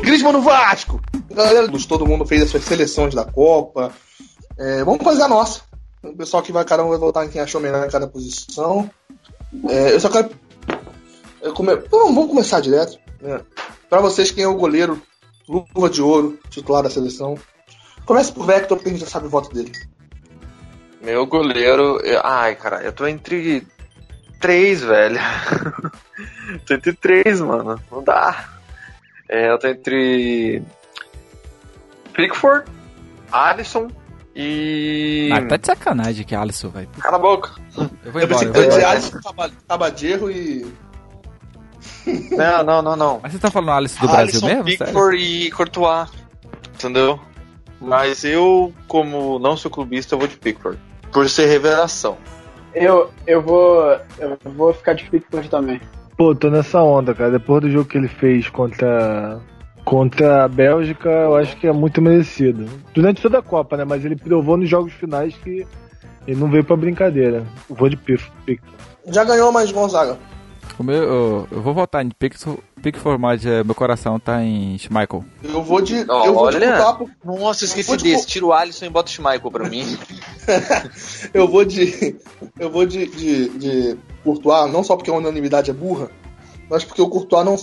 Griezmann no Vasco! Galera, todo mundo fez as suas seleções da Copa. Vamos fazer a nossa. O pessoal que vai, cada um vai votar em quem achou melhor em cada posição. Eu só quero. Vamos começar direto. Pra vocês, quem é o goleiro, luva de ouro, titular da seleção? Começa por Vector, porque a gente já sabe o voto dele. Meu goleiro. Ai, cara, eu tô entre três, velho. Tô entre três, mano. Não dá. Eu tô entre Pickford, Alisson. E... Ah, tá de sacanagem que é Alisson, velho. Cala a boca. Eu vou embora. Eu vou embora. Alisson, Tabadeiro e... Não. Mas você tá falando Alisson do Alisson, Brasil mesmo? Pickford e Courtois. Entendeu? Mas eu, como não sou clubista, eu vou de Pickford. Por ser revelação. Eu vou ficar de Pickford também. Pô, tô nessa onda, cara. Depois do jogo que ele fez contra a Bélgica, eu acho que é muito merecido. Durante toda a Copa, né? Mas ele provou nos jogos finais que ele não veio pra brincadeira. Eu vou de Pickford. Já ganhou mais Gonzaga. Eu vou votar em Pickford, mas meu coração tá em Schmeichel. Eu vou de... Oh, eu vou olha. De Lukaku. Nossa, eu esqueci desse. Tira o Alisson e bota o Schmeichel pra mim. Eu vou de Courtois, não só porque a unanimidade é burra, mas porque o Courtois não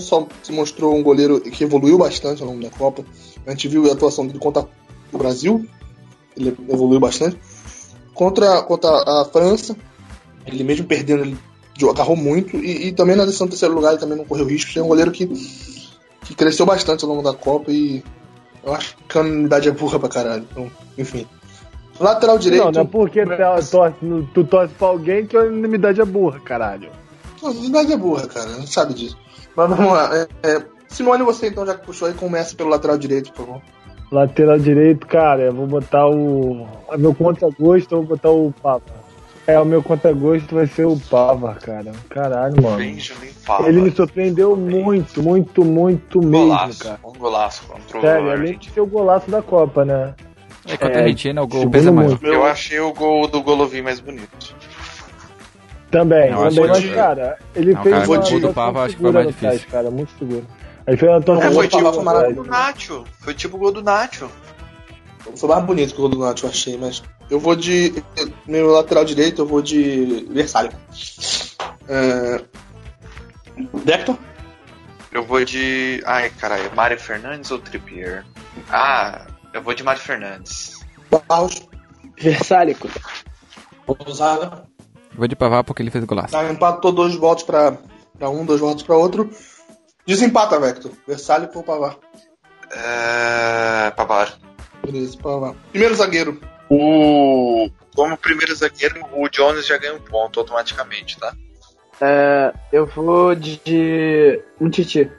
só se mostrou um goleiro que evoluiu bastante ao longo da Copa. A gente viu a atuação dele contra o Brasil, ele evoluiu bastante. Contra a França, ele mesmo perdendo, ele agarrou muito. E também na decisão do terceiro lugar, ele também não correu risco. É um goleiro que cresceu bastante ao longo da Copa e eu acho que a unidade é burra pra caralho. Então, enfim. Lateral direito... Não é porque tu torce pra alguém que a unidade é burra, caralho. Unidade é burra, cara, a gente sabe disso. Mas vamos lá. Simone, você então, já que puxou aí, começa pelo lateral direito, por favor. Lateral direito, cara, eu vou botar o... A meu contra-gosto, eu vou botar o Pavard. O meu contra-gosto vai ser o Pavard, cara. Caralho, mano. Ele me surpreendeu muito, muito, muito mesmo, golaço, cara. Um golaço. Sério, além de ser o golaço da Copa, né? Contra a Argentina, o gol pesa mais. Eu achei o gol do Golovin mais bonito. Também, mas, cara, ele fez uma atuação do Pava, acho que foi mais difícil. Cara, muito seguro. Aí fez uma atuação do Pava. Foi tipo o gol do Nacho. Foi mais bonito que o gol do Nacho, eu achei, mas Eu vou de... Meu lateral direito, eu vou de... Versário. Decton? Eu vou de... Ai, caralho. Mário Fernandes ou Trippier? Ah, eu vou de Mário Fernandes. Barros. Versálico. Ousada. Vou de Pavard porque ele fez golaço. Tá, empatou 2 votos pra um, 2 votos pra outro. Desempata, Vector. Versálico ou Pavard? Pavard. Beleza, Pavard. Primeiro zagueiro. Como primeiro zagueiro, o Jones já ganha um ponto automaticamente, tá? Eu vou de Umtiti.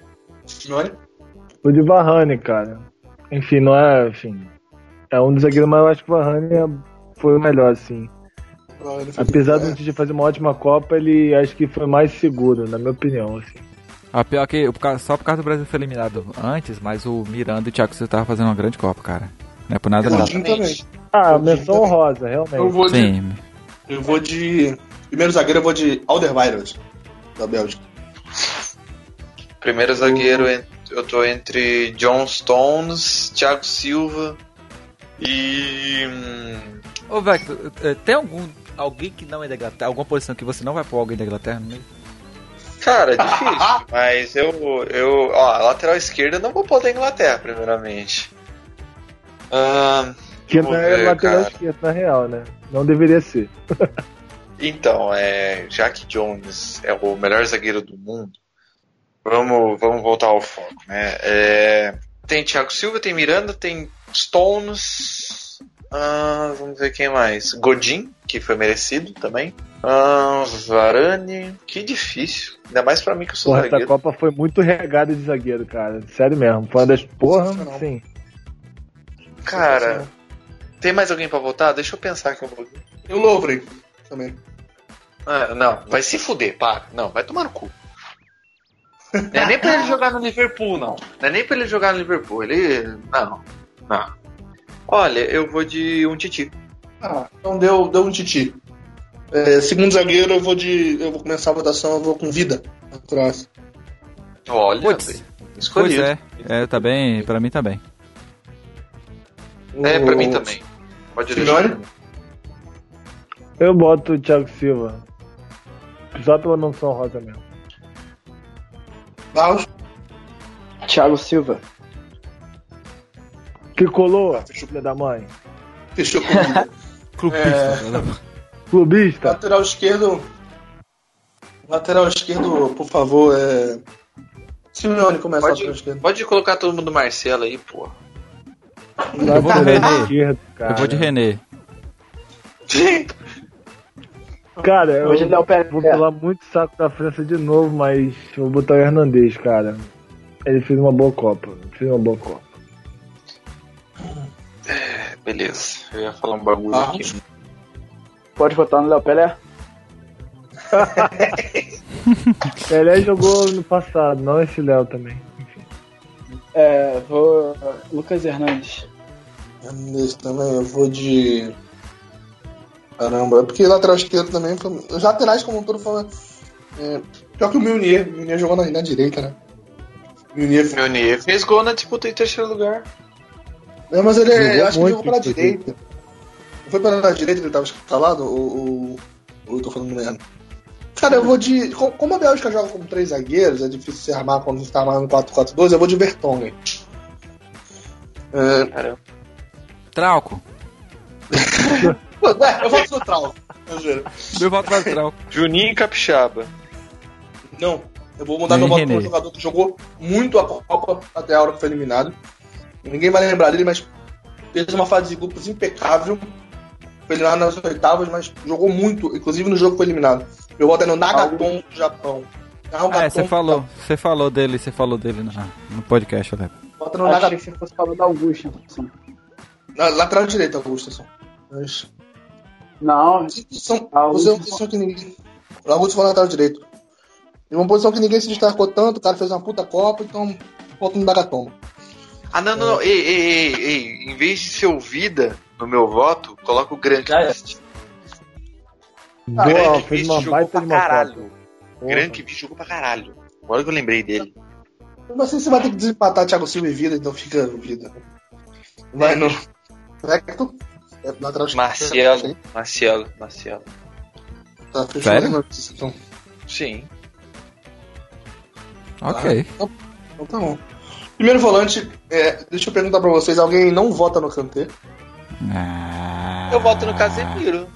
Vou de Varane, cara. Enfim, não é... Enfim, é um dos zagueiros, mas eu acho que o Varane foi o melhor, assim. Apesar do Umtiti fazer uma ótima Copa, ele acho que foi mais seguro, na minha opinião, assim. A pior que, só por causa do Brasil ser eliminado antes, mas o Miranda e o Thiago Silva estavam fazendo uma grande Copa, cara. Não é por nada, não. Ah, menção honrosa, realmente. Eu vou de... Primeiro zagueiro eu vou de Alderweireld, da Bélgica. Primeiro zagueiro eu tô entre John Stones, Thiago Silva e... Ô, Vector, tem alguém que não é da Inglaterra? Alguma posição que você não vai pôr alguém da Inglaterra no meio? Cara, é difícil, mas eu... Ó, a lateral esquerda eu não vou pôr da Inglaterra, primeiramente. Que não é lateral esquerda, na real, né? Não deveria ser. Então, já que Jones é o melhor zagueiro do mundo, vamos voltar ao foco, né? Tem Thiago Silva, tem Miranda, tem Stones, vamos ver quem mais. Godin, que foi merecido também. Varane, que difícil. Ainda mais pra mim que eu sou zagueiro. Essa Copa foi muito regada de zagueiro, cara. Sério mesmo. Foi uma das sim. Cara, tem mais alguém pra votar? Deixa eu pensar aqui um pouquinho. E o Lovren? Também. Ah, não, vai se fuder, pá. Não, vai tomar no cu. Não é nem pra ele jogar no Liverpool, não. Não é nem pra ele jogar no Liverpool. Ele... Não. Olha, eu vou de Umtiti. Ah, então deu Umtiti. Segundo zagueiro, eu vou começar a votação, eu vou com Vida atrás. Olha, escolhido. Pois tá bem, pra mim tá bem. Pra mim também. Pode dirigir. Eu boto o Thiago Silva. Só pela menção rosa mesmo. Barros. Thiago Silva. Que colou? Filha da mãe. Fechou comigo. Clubista. Lateral esquerdo. Lateral esquerdo, por favor. Simeone começa lateral esquerdo. Pode colocar todo mundo Marcelo aí, pô. Eu vou de René. Cara, eu vou pular muito saco da França de novo, mas vou botar o Hernandez, cara. Ele fez uma boa Copa. Beleza. Eu ia falar um bagulho aqui. Pode votar no Léo Pelé? Pelé jogou no passado, não esse Léo também. Vou... Lucas Hernandes. Hernandes também, eu vou de... Caramba, é porque lateral esquerdo também... Os laterais como um todo foi... Pior que o Meunier. O Meunier jogou na direita, né? Meunier fez gol na disputa em terceiro lugar. Não, mas ele acho que jogou pela direita. Não foi pela direita que ele tava escalado? Ou eu tô falando merda? Cara, eu vou de... Como a Bélgica joga com 3 zagueiros, é difícil se armar quando você tá armando 4-4-2, eu vou de Vertonghen. Trauco. Eu voto no Trauco, eu juro. Meu voto vai no Trauco. Juninho e Capixaba. Não, eu vou mudar meu voto para um jogador que jogou muito a Copa até a hora que foi eliminado. Ninguém vai lembrar dele, mas fez uma fase de grupos impecável. Foi eliminado nas oitavas, mas jogou muito, inclusive no jogo que foi eliminado. Meu voto é no Nagaton do Japão. Você falou dele no podcast, né? Bota no Nagaton. Achei que você fosse falando da Augusta. Assim. Lateral direito, Augusta. Assim. Mas... Não. Você é uma posição que ninguém... O Augusta foi lateral direito. É uma posição que ninguém se destacou tanto, o cara fez uma puta Copa, então voto no Nagaton. Ah, não. Ei. Em vez de ser ouvida no meu voto, coloca o Grankvist. Grankvist jogou pra caralho. Grankvist jogou pra caralho. Agora que eu lembrei dele. Mas você vai ter que desempatar Thiago Silva e Vida, então fica Vida. Vai no... Marcelo. Tá fechando a notícia, então. Sim. Ok. Ah, então tá bom. Primeiro volante, deixa eu perguntar pra vocês, alguém não vota no Kanté? Ah, eu voto no Casemiro.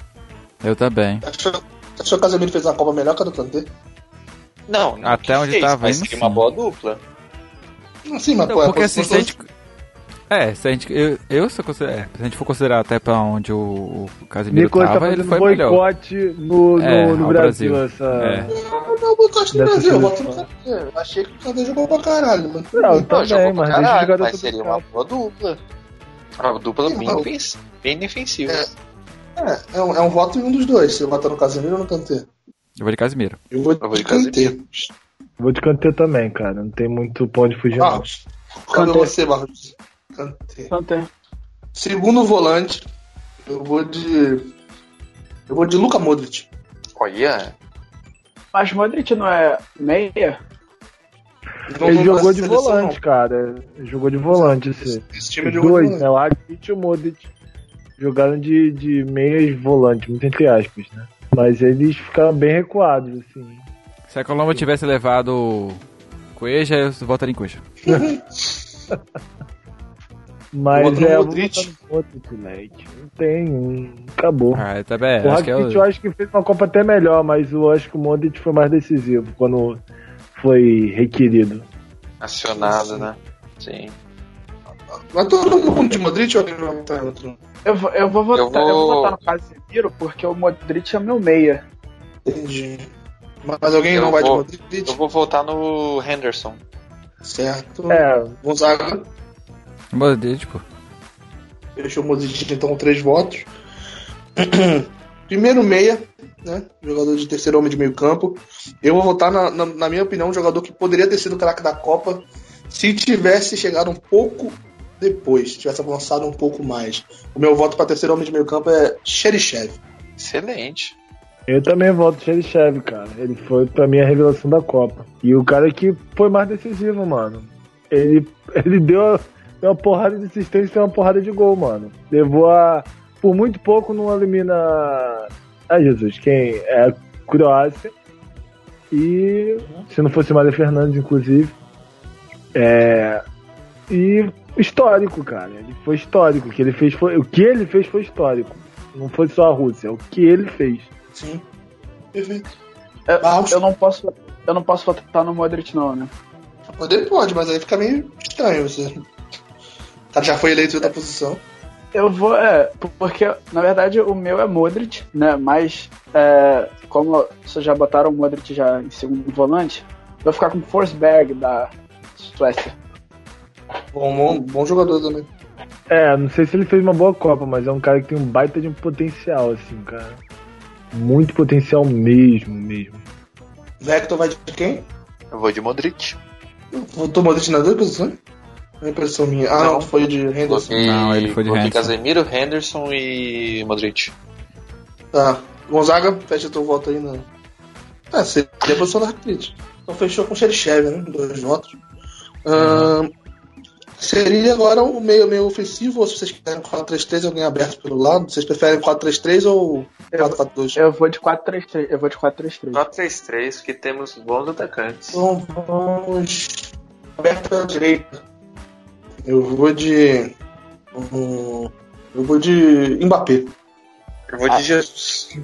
Eu também. Achou que o Casemiro fez uma Copa melhor que a do Kanté? Não, não. Até onde tava indo, seria uma boa dupla. Sim, mas não, porque assim, se a gente for considerar até pra onde o Casemiro tava, ele foi melhor. Boicote no Brasil. Não, boicote no Brasil, eu boto no Kanté. Achei que o Kanté jogou pra caralho, mano. Não, também, mas seria uma boa dupla. Uma dupla bem defensiva. É um voto em um dos dois, se eu votar no Casemiro ou no Kanté. Eu vou de Casemiro. Eu vou de Kanté. Vou de Kanté também, cara. Não tem muito pão de fugir, não. Quando você, Marcos? Kanté. Segundo volante, eu vou de Luka Modric. Olha. Yeah. Mas Modric não é meia? Ele jogou de volante, não. Cara. Ele jogou de volante, esse. Esse time de dois, né? O Aguirre e o Modric jogaram de meias volante, muito entre aspas, né? Mas eles ficaram bem recuados, assim. Se a Colômbia tivesse levado Cueja, eu votaria em Cueja. Mas é o Modric, né? Não tem. Acabou. Ah, tá bem. O Modric eu acho que fez uma Copa até melhor, mas eu acho que o Modric foi mais decisivo quando foi requerido. Acionado, sim. Né? Sim. Mas todo mundo de Modric ou alguém vai votar em outro? Eu vou votar no Casemiro porque o Modric é meu meia. Entendi. Mas alguém não vai de Modric? Eu vou votar no Henderson. Certo. Gonzaga. Modric, pô. Deixou o Modric então 3 votos. Primeiro meia, né? Jogador de terceiro homem de meio campo. Eu vou votar, na minha opinião, um jogador que poderia ter sido o craque da Copa se tivesse chegado um pouco depois, se tivesse avançado um pouco mais. O meu voto para terceiro homem de meio campo é Cheryshev. Excelente. Eu também voto Cheryshev, cara. Ele foi pra mim a revelação da Copa. E o cara que foi mais decisivo, mano. Ele deu uma porrada de assistência e uma porrada de gol, mano. Levou a... Por muito pouco não elimina... Ai, Jesus, quem é a Croácia. E... Se não fosse o Mário Fernandes, inclusive. E... Histórico, cara. Ele foi histórico. O que ele fez foi histórico. Não foi só a Rússia. O que ele fez. Sim. Perfeito. Eu não posso votar no Modric, não, né? Pode, mas aí fica meio estranho. Você... O cara já foi eleito em outra posição. Eu vou... porque, na verdade, o meu é Modric, né? Mas, como vocês já botaram o Modric já em segundo volante, eu vou ficar com o Forsberg da Suécia. Bom jogador também. Não sei se ele fez uma boa Copa, mas é um cara que tem um baita de um potencial, assim, cara. Muito potencial mesmo. Vector vai de quem? Eu vou de Modric. Votou Modric nas duas posições? É impressão minha. Não, foi de Henderson. Não, ele foi de Henderson. Casemiro, Henderson e Modric. Tá. Gonzaga, fecha teu voto aí na... Seria a posição da Rakitic. Então fechou com o Cheryshev, né? 2 votos. Seria agora o meio ofensivo, ou se vocês quiserem 4-3-3, alguém aberto pelo lado? Vocês preferem 4-3-3 ou 4-4-2? Eu vou de 4-3-3. 4-3-3, que temos bons atacantes. Então vamos aberto pela direita. Eu vou de Mbappé. Eu vou de Jesus.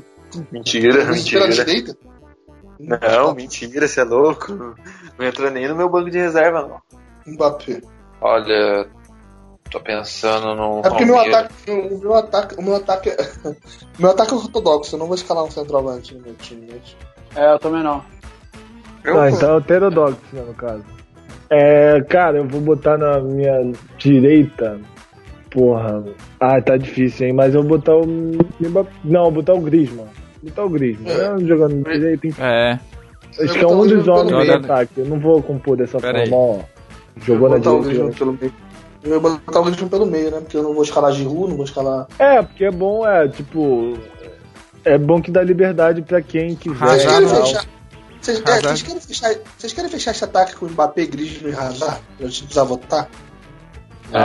Mentira. Mentira. Direita? Não, mentira, você é louco. Não entra nem no meu banco de reserva, não. Mbappé. Olha, tô pensando no... É porque meu ataque é ortodoxo, eu não vou escalar um centroavante no meu time. Eu também não. Então é heterodoxo, né, no caso. Cara, eu vou botar na minha direita, porra. Tá difícil, hein, mas eu vou botar o... Não, botar o Griezmann. Jogando direito, hein. Acho que é um dos homens do ataque, eu não vou compor dessa forma, ó. Jogou na direita. Eu vou botar o Griezmann pelo meio, né? Porque eu não vou escalar Giroud, não vou escalar... Porque é bom, tipo... É bom que dá liberdade pra quem quiser. Vocês querem fechar esse ataque com o Mbappé, Griezmann e Hazard? Pra gente precisar votar? Pô,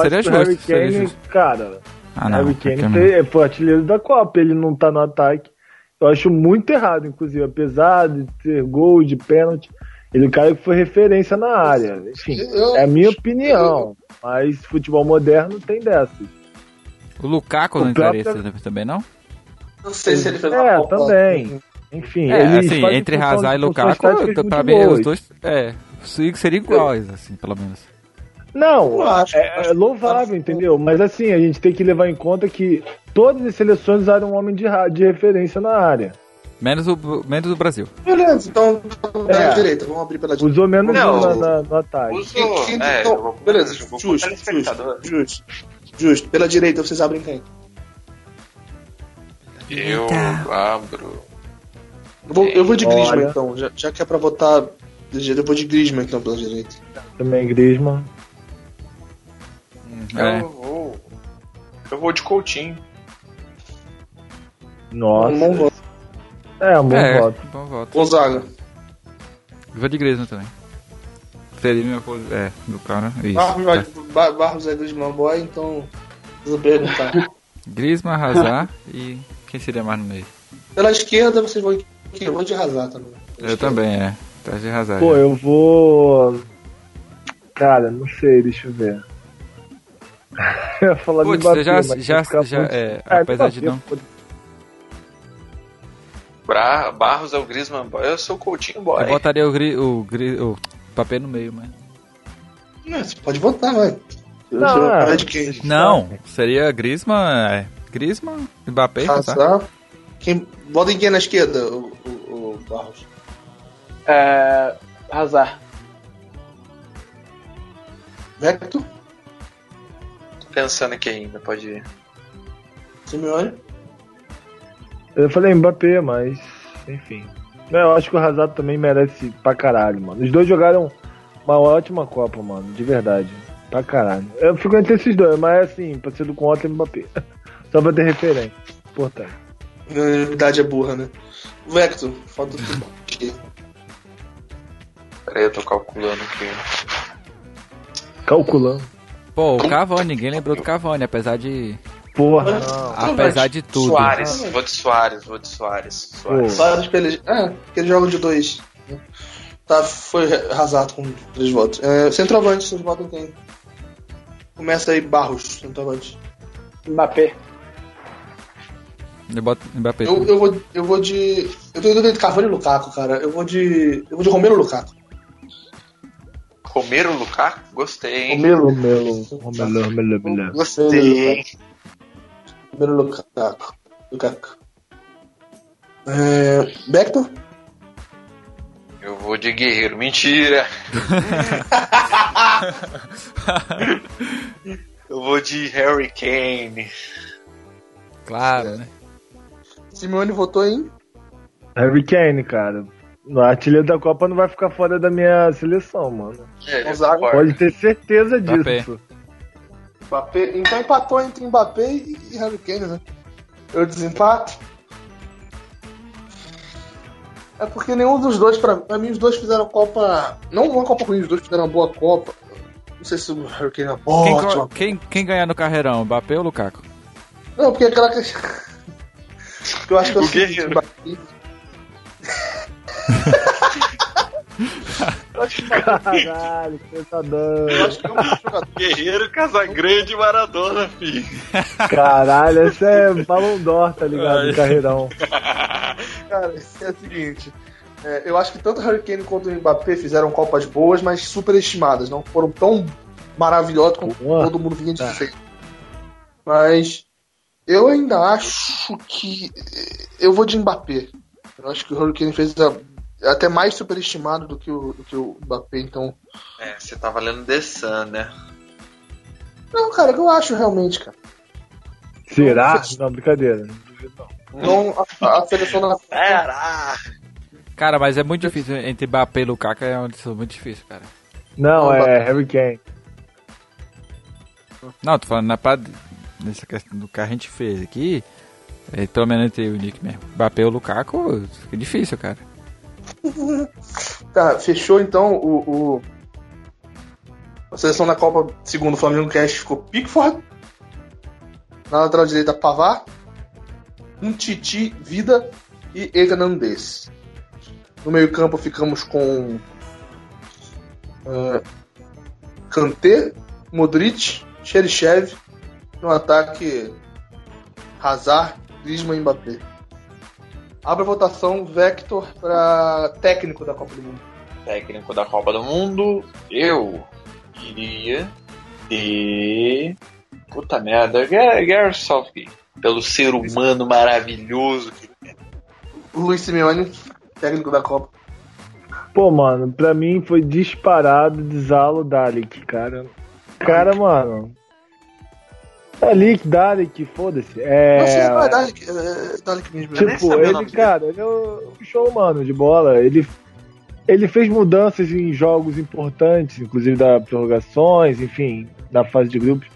acho que o Harry Kane, cara... Ah, não, Harry Kane é o artilheiro da Copa, ele não tá no ataque. Eu acho muito errado, inclusive, apesar de ter gol, de pênalti. Ele é o cara que foi referência na área. Enfim, é a minha opinião. Mas futebol moderno tem dessas. O Lukaku não entraria também, não? Não sei se ele fez uma Copa. É, também. Enfim, assim, entre Hazard e Lukaku, pra mim, os dois seriam iguais, assim, pelo menos. Não, é louvável, entendeu? Mas assim, a gente tem que levar em conta que todas as seleções usaram um homem de referência na área. Menos o Brasil. Beleza, então pela direita, vamos abrir pela direita. Usou menos no ataque. Usou, beleza, justo. Pela direita, vocês abrem quem? Eu abro. Eu vou de Griezmann, então. Já que é pra votar, eu vou de Griezmann, então, pela direita. Também Griezmann. Eu vou de Coutinho. Nossa. É um bom voto. Gonzaga. Eu vou de Griezmann também. Seria meu cara. Isso, Barros é do Griezmann Boy, então preciso perguntar. Griezmann, Hazard e quem seria mais no meio? Pela esquerda vocês vão aqui. Eu vou de Hazard também. Eu também, Tá de Hazard. Pô, eu vou... Cara, não sei, deixa eu ver. Eu ia falar de Mbappé, apesar de não... Barros é o Griezmann Boy, eu sou o Coutinho Boy. Eu botaria o Mbappé no meio, mas... Não, você pode votar, vai. Não, seria Griezmann, Mbappé, Hazard. Bota em quem na esquerda, o Barros? Hazard. Vector? Tô pensando aqui ainda, pode ir. Simeone? Eu falei Mbappé, mas... Enfim. Não, eu acho que o Hazard também merece pra caralho, mano. Os dois jogaram uma ótima Copa, mano. De verdade. Pra caralho. Eu fico entre esses dois, mas assim, pra ser do contra, Mbappé. Só pra ter referência. Importante. Unanimidade é burra, né? Vector, falta do futebol. Peraí, eu tô calculando aqui. Pô, o Cavani. Ninguém lembrou do Cavani, apesar de... Porra, não. Apesar de tudo. Soares, vou de Soares. Soares porque ele joga de dois. Tá, foi arrasado com 3 votos. Centroavante, vocês votam quem? Começa aí, Barros, centroavante. Mbappé. Mbappé. Eu vou de... Eu tô indo de Cavani e Lukaku, cara. Eu vou de Romero e Lukaku. Romero e Lukaku? Gostei, hein? Romero. Gostei, hein? Primeiro Lukaku. Bector? Eu vou de Guerreiro. Mentira! Eu vou de Harry Kane. Claro, né? Simone votou em? Harry Kane, cara. O artilheiro da Copa não vai ficar fora da minha seleção, mano. Pode ter certeza disso. Mbappé. Então empatou entre Mbappé e Harry Kane, né? Eu desempato. É porque nenhum dos dois, pra mim, os dois fizeram Copa... Não uma Copa ruim, os dois fizeram uma boa Copa. Não sei se o Harry Kane é bom. Quem ganhar no Carreirão, Mbappé ou Lukaku? Não, porque aquela que... Eu acho que eu sei o Mbappé. Caralho, pensadão. Eu acho que é um jogador. Guerreiro, Casagrande e Maradona, filho. Caralho, esse é Ballon d'Or, tá ligado? Carreirão. Cara, esse é o seguinte. Eu acho que tanto o Harry Kane quanto o Mbappé fizeram Copas boas, mas superestimadas. Não foram tão maravilhosas quanto todo mundo vinha de feito. Mas eu ainda acho que... Eu vou de Mbappé. Eu acho que o Harry Kane fez até mais superestimado do que o Mbappé, então... você tá valendo The Sun, né? Não, cara, eu acho realmente, cara. Será? Não, brincadeira. Não, a seleção da... Será? Cara, mas é muito difícil. Entre Mbappé e Lukaku é uma decisão muito difícil, cara. Não, é Harry Kane. Não, tô falando nessa questão do que a gente fez aqui, pelo menos entre o Nick mesmo. Mbappé ou Lukaku, fica difícil, cara. Tá, fechou então a seleção da Copa segundo o Flamengo Cast ficou Pickford, Na lateral direita, Pavard, Umtiti, Vida e Hernandez. No meio campo ficamos com Kanté, Modric, Cheryshev. No ataque, Hazard, Griezmann e Mbappé. Abre a votação, Vector, para técnico da Copa do Mundo. Técnico da Copa do Mundo, eu iria de... Puta merda, Gareth Southgate. Pelo ser humano maravilhoso que é. Luiz Simeone, técnico da Copa. Pô, mano, pra mim foi disparado de Zalo Dalić, cara. Cara, mano... Dalić, foda-se. Nossa, não é Dalić mesmo. Tipo, ele, cara, ele é um show, mano, de bola. Ele fez mudanças em jogos importantes, inclusive da prorrogações, enfim, da fase de grupos,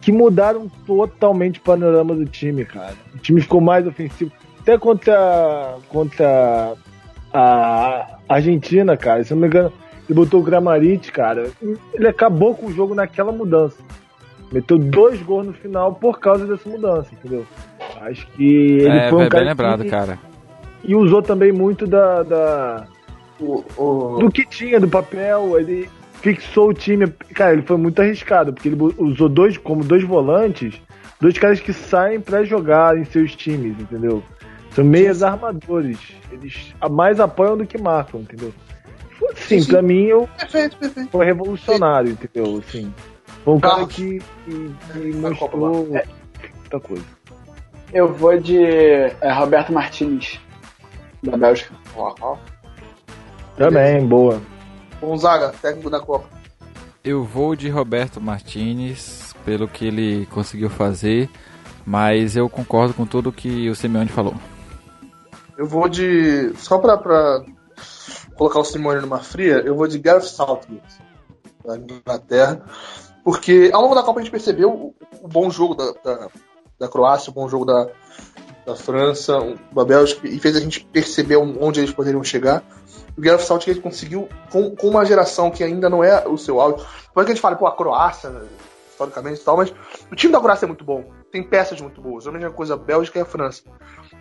que mudaram totalmente o panorama do time, cara. O time ficou mais ofensivo. Até contra a Argentina, cara. Se não me engano, ele botou o Kramaric, cara. Ele acabou com o jogo naquela mudança. Meteu 2 gols no final por causa dessa mudança, entendeu? Acho que ele foi um cara bem lembrado, cara. E usou também muito do que tinha, do papel. Ele fixou o time. Cara, ele foi muito arriscado, porque ele usou dois volantes, 2 caras que saem pra jogar em seus times, entendeu? São meias armadores. Eles mais apoiam do que marcam, entendeu? Sim, pra mim, perfeito. Foi revolucionário, entendeu? Sim. Foi um cara que mostrou muita coisa. Eu vou de Roberto Martínez, da Bélgica. Também, boa. Gonzaga, técnico da Copa. Eu vou de Roberto Martínez, pelo que ele conseguiu fazer, mas eu concordo com tudo que o Simeone falou. Eu vou de... Só pra colocar o Simeone numa fria, eu vou de Gareth Southgate, da Inglaterra. Porque ao longo da Copa a gente percebeu o bom jogo da Croácia, o bom jogo da França, da Bélgica, e fez a gente perceber onde eles poderiam chegar. O Gareth Southgate conseguiu, com uma geração que ainda não é o seu auge. Por que a gente fala, a Croácia, né, historicamente e tal, mas o time da Croácia é muito bom, tem peças muito boas. A mesma coisa a Bélgica e a França.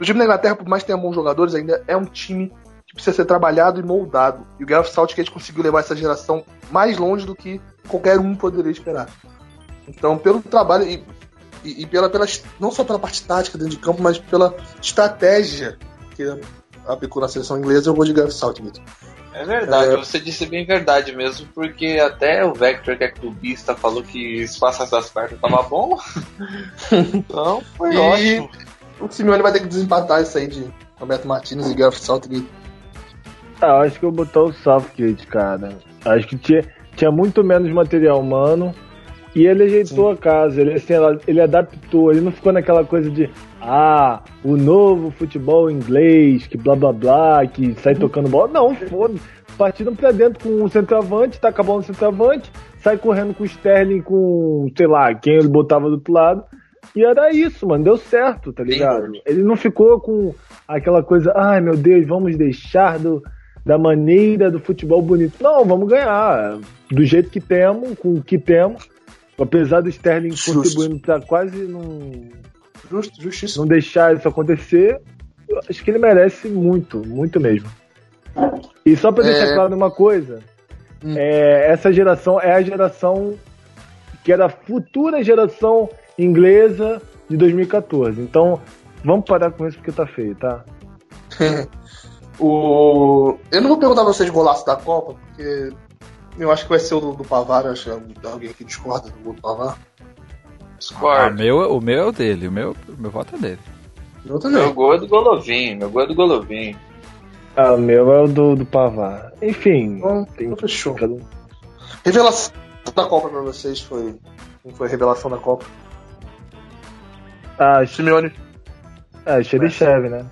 O time da Inglaterra, por mais que tenha bons jogadores, ainda é um time que precisa ser trabalhado e moldado. E o Gareth Southgate conseguiu levar essa geração mais longe do que qualquer um poderia esperar. Então, pelo trabalho e não só pela parte tática dentro de campo, mas pela estratégia que aplicou na seleção inglesa, eu vou de Gareth Southgate. É verdade, você disse bem verdade mesmo, porque até o Vector, que é clubista, falou que se passasse das quartas tava bom. Então, foi ótimo. O Simeone vai ter que desempatar isso aí de Roberto Martínez e Gareth Southgate. Ah, acho que eu vou botar o Southgate, cara. Acho que tinha muito menos material humano e ele ajeitou a casa, ele adaptou, ele não ficou naquela coisa de o novo futebol inglês, que blá blá blá, que sai tocando bola. Não, foda-se. Partiram pra dentro com o centroavante, taca a bola no centroavante, sai correndo com o Sterling, com sei lá, quem ele botava do outro lado. E era isso, mano, deu certo, tá ligado? Ele não ficou com aquela coisa, ai meu Deus, vamos deixar da maneira do futebol bonito. Não, vamos ganhar do jeito que temos, com o que temos, apesar do Sterling contribuindo para quase não deixar isso acontecer. Eu acho que ele merece muito, muito mesmo. E só para deixar claro uma coisa, essa geração é a geração que era a futura geração inglesa de 2014. Então, vamos parar com isso porque tá feio, tá? Eu não vou perguntar pra vocês o golaço da Copa, porque eu acho que vai ser o do Pavard. Acho que alguém aqui discorda do gol do Pavard. Discorda. O meu é o dele, o meu voto é dele. Meu gol é do Golovin, o meu é o do Pavard. Enfim, fechou. Revelação da Copa pra vocês foi... Não foi a revelação da Copa? Simeone. Cheryshev, né?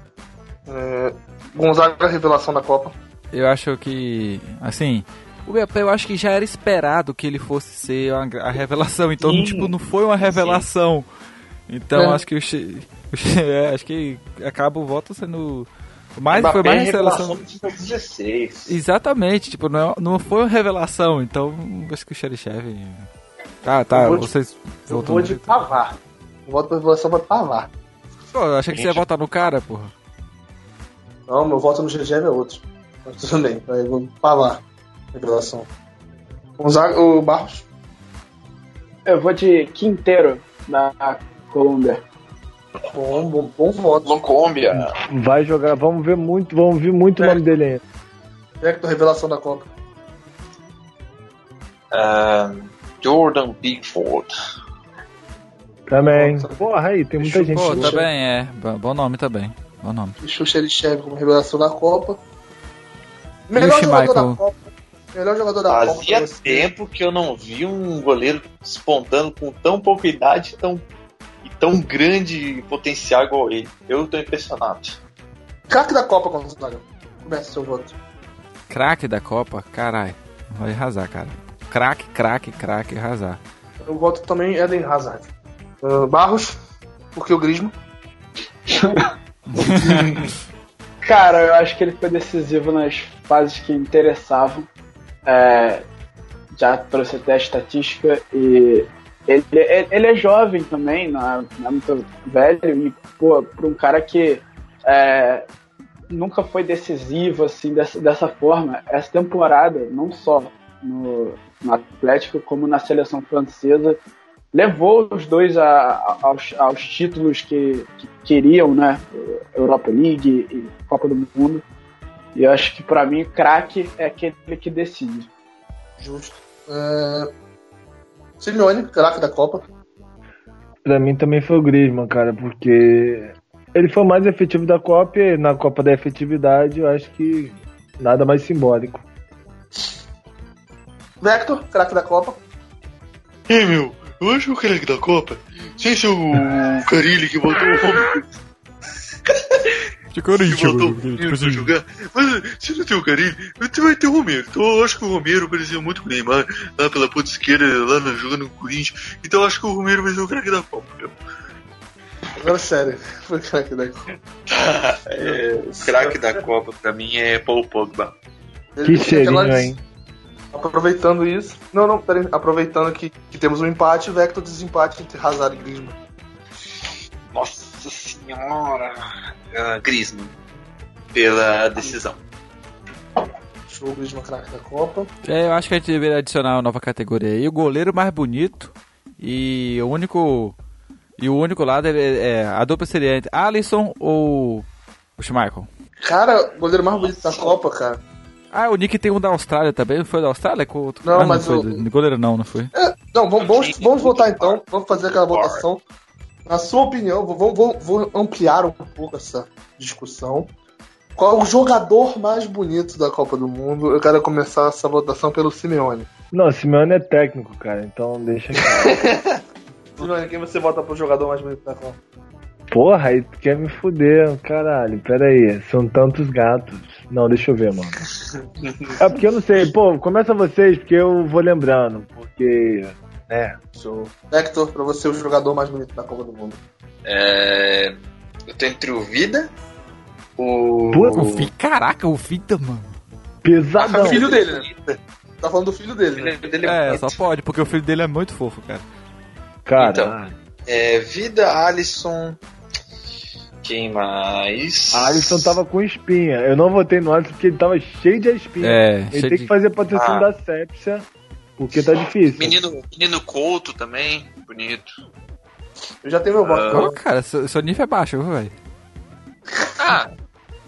Gonzaga, revelação da Copa. Eu acho que, assim, o Mbappé, eu acho que já era esperado que ele fosse ser a revelação, então não foi uma revelação. Então acho que acho que acaba o voto sendo foi mais a revelação de 2016. Exatamente, não foi uma revelação, então acho que o Cheryshev. Tá, vocês voltam. Eu vou de Pavard. Eu voto pra população, eu voto pra Pavard. Pô, eu achei que você ia votar no cara, porra. Não, meu voto no Cheryshev é outro. Mas tudo bem, eu vou Pavard. Revelação. O Barros? Eu vou de Quinteiro, na Colômbia. Bom voto. No Colômbia. Vai jogar, vamos ver muito o nome dele ainda. É que tô revelação da Copa. Jordan Pickford. Também. Porra, aí, tem muita gente. Pô, também, Bom nome também. Bom nome. Cheryshev como revelação da Copa. Melhor jogador da Copa. Fazia tempo que eu não vi um goleiro despontando com tão pouca idade e tão grande potencial igual ele. Eu tô impressionado. Craque da Copa, Gonçalo. Começa o seu voto. Craque da Copa? Caralho. Vai arrasar, cara. Craque, arrasar. Eu voto também é de Hazard. Barros, porque o Griezmann. Cara, eu acho que ele foi decisivo nas fases que interessavam. Já trouxe até a estatística e ele é jovem também, não é muito velho, e pô, pra um cara que nunca foi decisivo assim dessa forma, essa temporada, não só no Atlético como na seleção francesa, levou os dois aos títulos que queriam, né? Europa League e Copa do Mundo. E eu acho que, pra mim, craque é aquele que decide. Justo. Simeone, craque da Copa. Pra mim também foi o Griezmann, cara, porque ele foi o mais efetivo da Copa e na Copa da Efetividade eu acho que nada mais simbólico. Vector, craque da Copa. Ei, meu, eu acho que o craque da Copa, sem ser o Carilli que botou o... Ficou jogar. Mas se não tem o Carilli, vai ter o Romero. Então eu acho que o Romero parecia muito com o Neymar lá pela ponta esquerda, lá jogando com o Corinthians. Então eu acho que o Romero vai ser o craque da Copa. Agora sério, foi o craque da Copa. O craque da Copa pra mim é Paul Pogba. Que cheirinho, hein? Aproveitando isso. Não, peraí. Aproveitando que temos um empate, o Vector desempate entre Hazard e Griezmann. Nossa senhora, Griezmann, pela decisão. Show, Griezmann, craque da Copa. Eu acho que a gente deveria adicionar uma nova categoria aí. O goleiro mais bonito e o único lado a dupla seria entre Alisson ou o Schmeichel. Cara, o goleiro mais bonito da Copa, cara. Ah, o Nick tem um da Austrália também, não foi da Austrália? Não foi. Goleiro não foi. Não, vamos votar então, vamos fazer aquela votação. Na sua opinião, vou ampliar um pouco essa discussão. Qual é o jogador mais bonito da Copa do Mundo? Eu quero começar essa votação pelo Simeone. Não, o Simeone é técnico, cara, então deixa aqui. Simeone, quem você vota pro jogador mais bonito da Copa? Porra, aí tu quer me fuder, caralho. Pera aí, são tantos gatos. Não, deixa eu ver, mano. É porque eu não sei. Pô, começa vocês, porque eu vou lembrando, porque... Hector, pra você o jogador mais bonito da Copa do Mundo. Eu tô entre o Vida, o... Pô, o Vida, caraca, o Vida, mano. Pesadão. O filho dele, né? Tá falando do filho dele, né? Só pode, porque o filho dele é muito fofo, cara. Cara. Então, Vida, Alisson... Quem mais? A Alisson tava com espinha. Eu não votei no Alisson porque ele tava cheio de espinha. Ele tem que fazer proteção da sépsia. Porque tá difícil. Menino Couto também, bonito. Eu já tenho meu voto. Não, cara, seu nível é baixo, velho.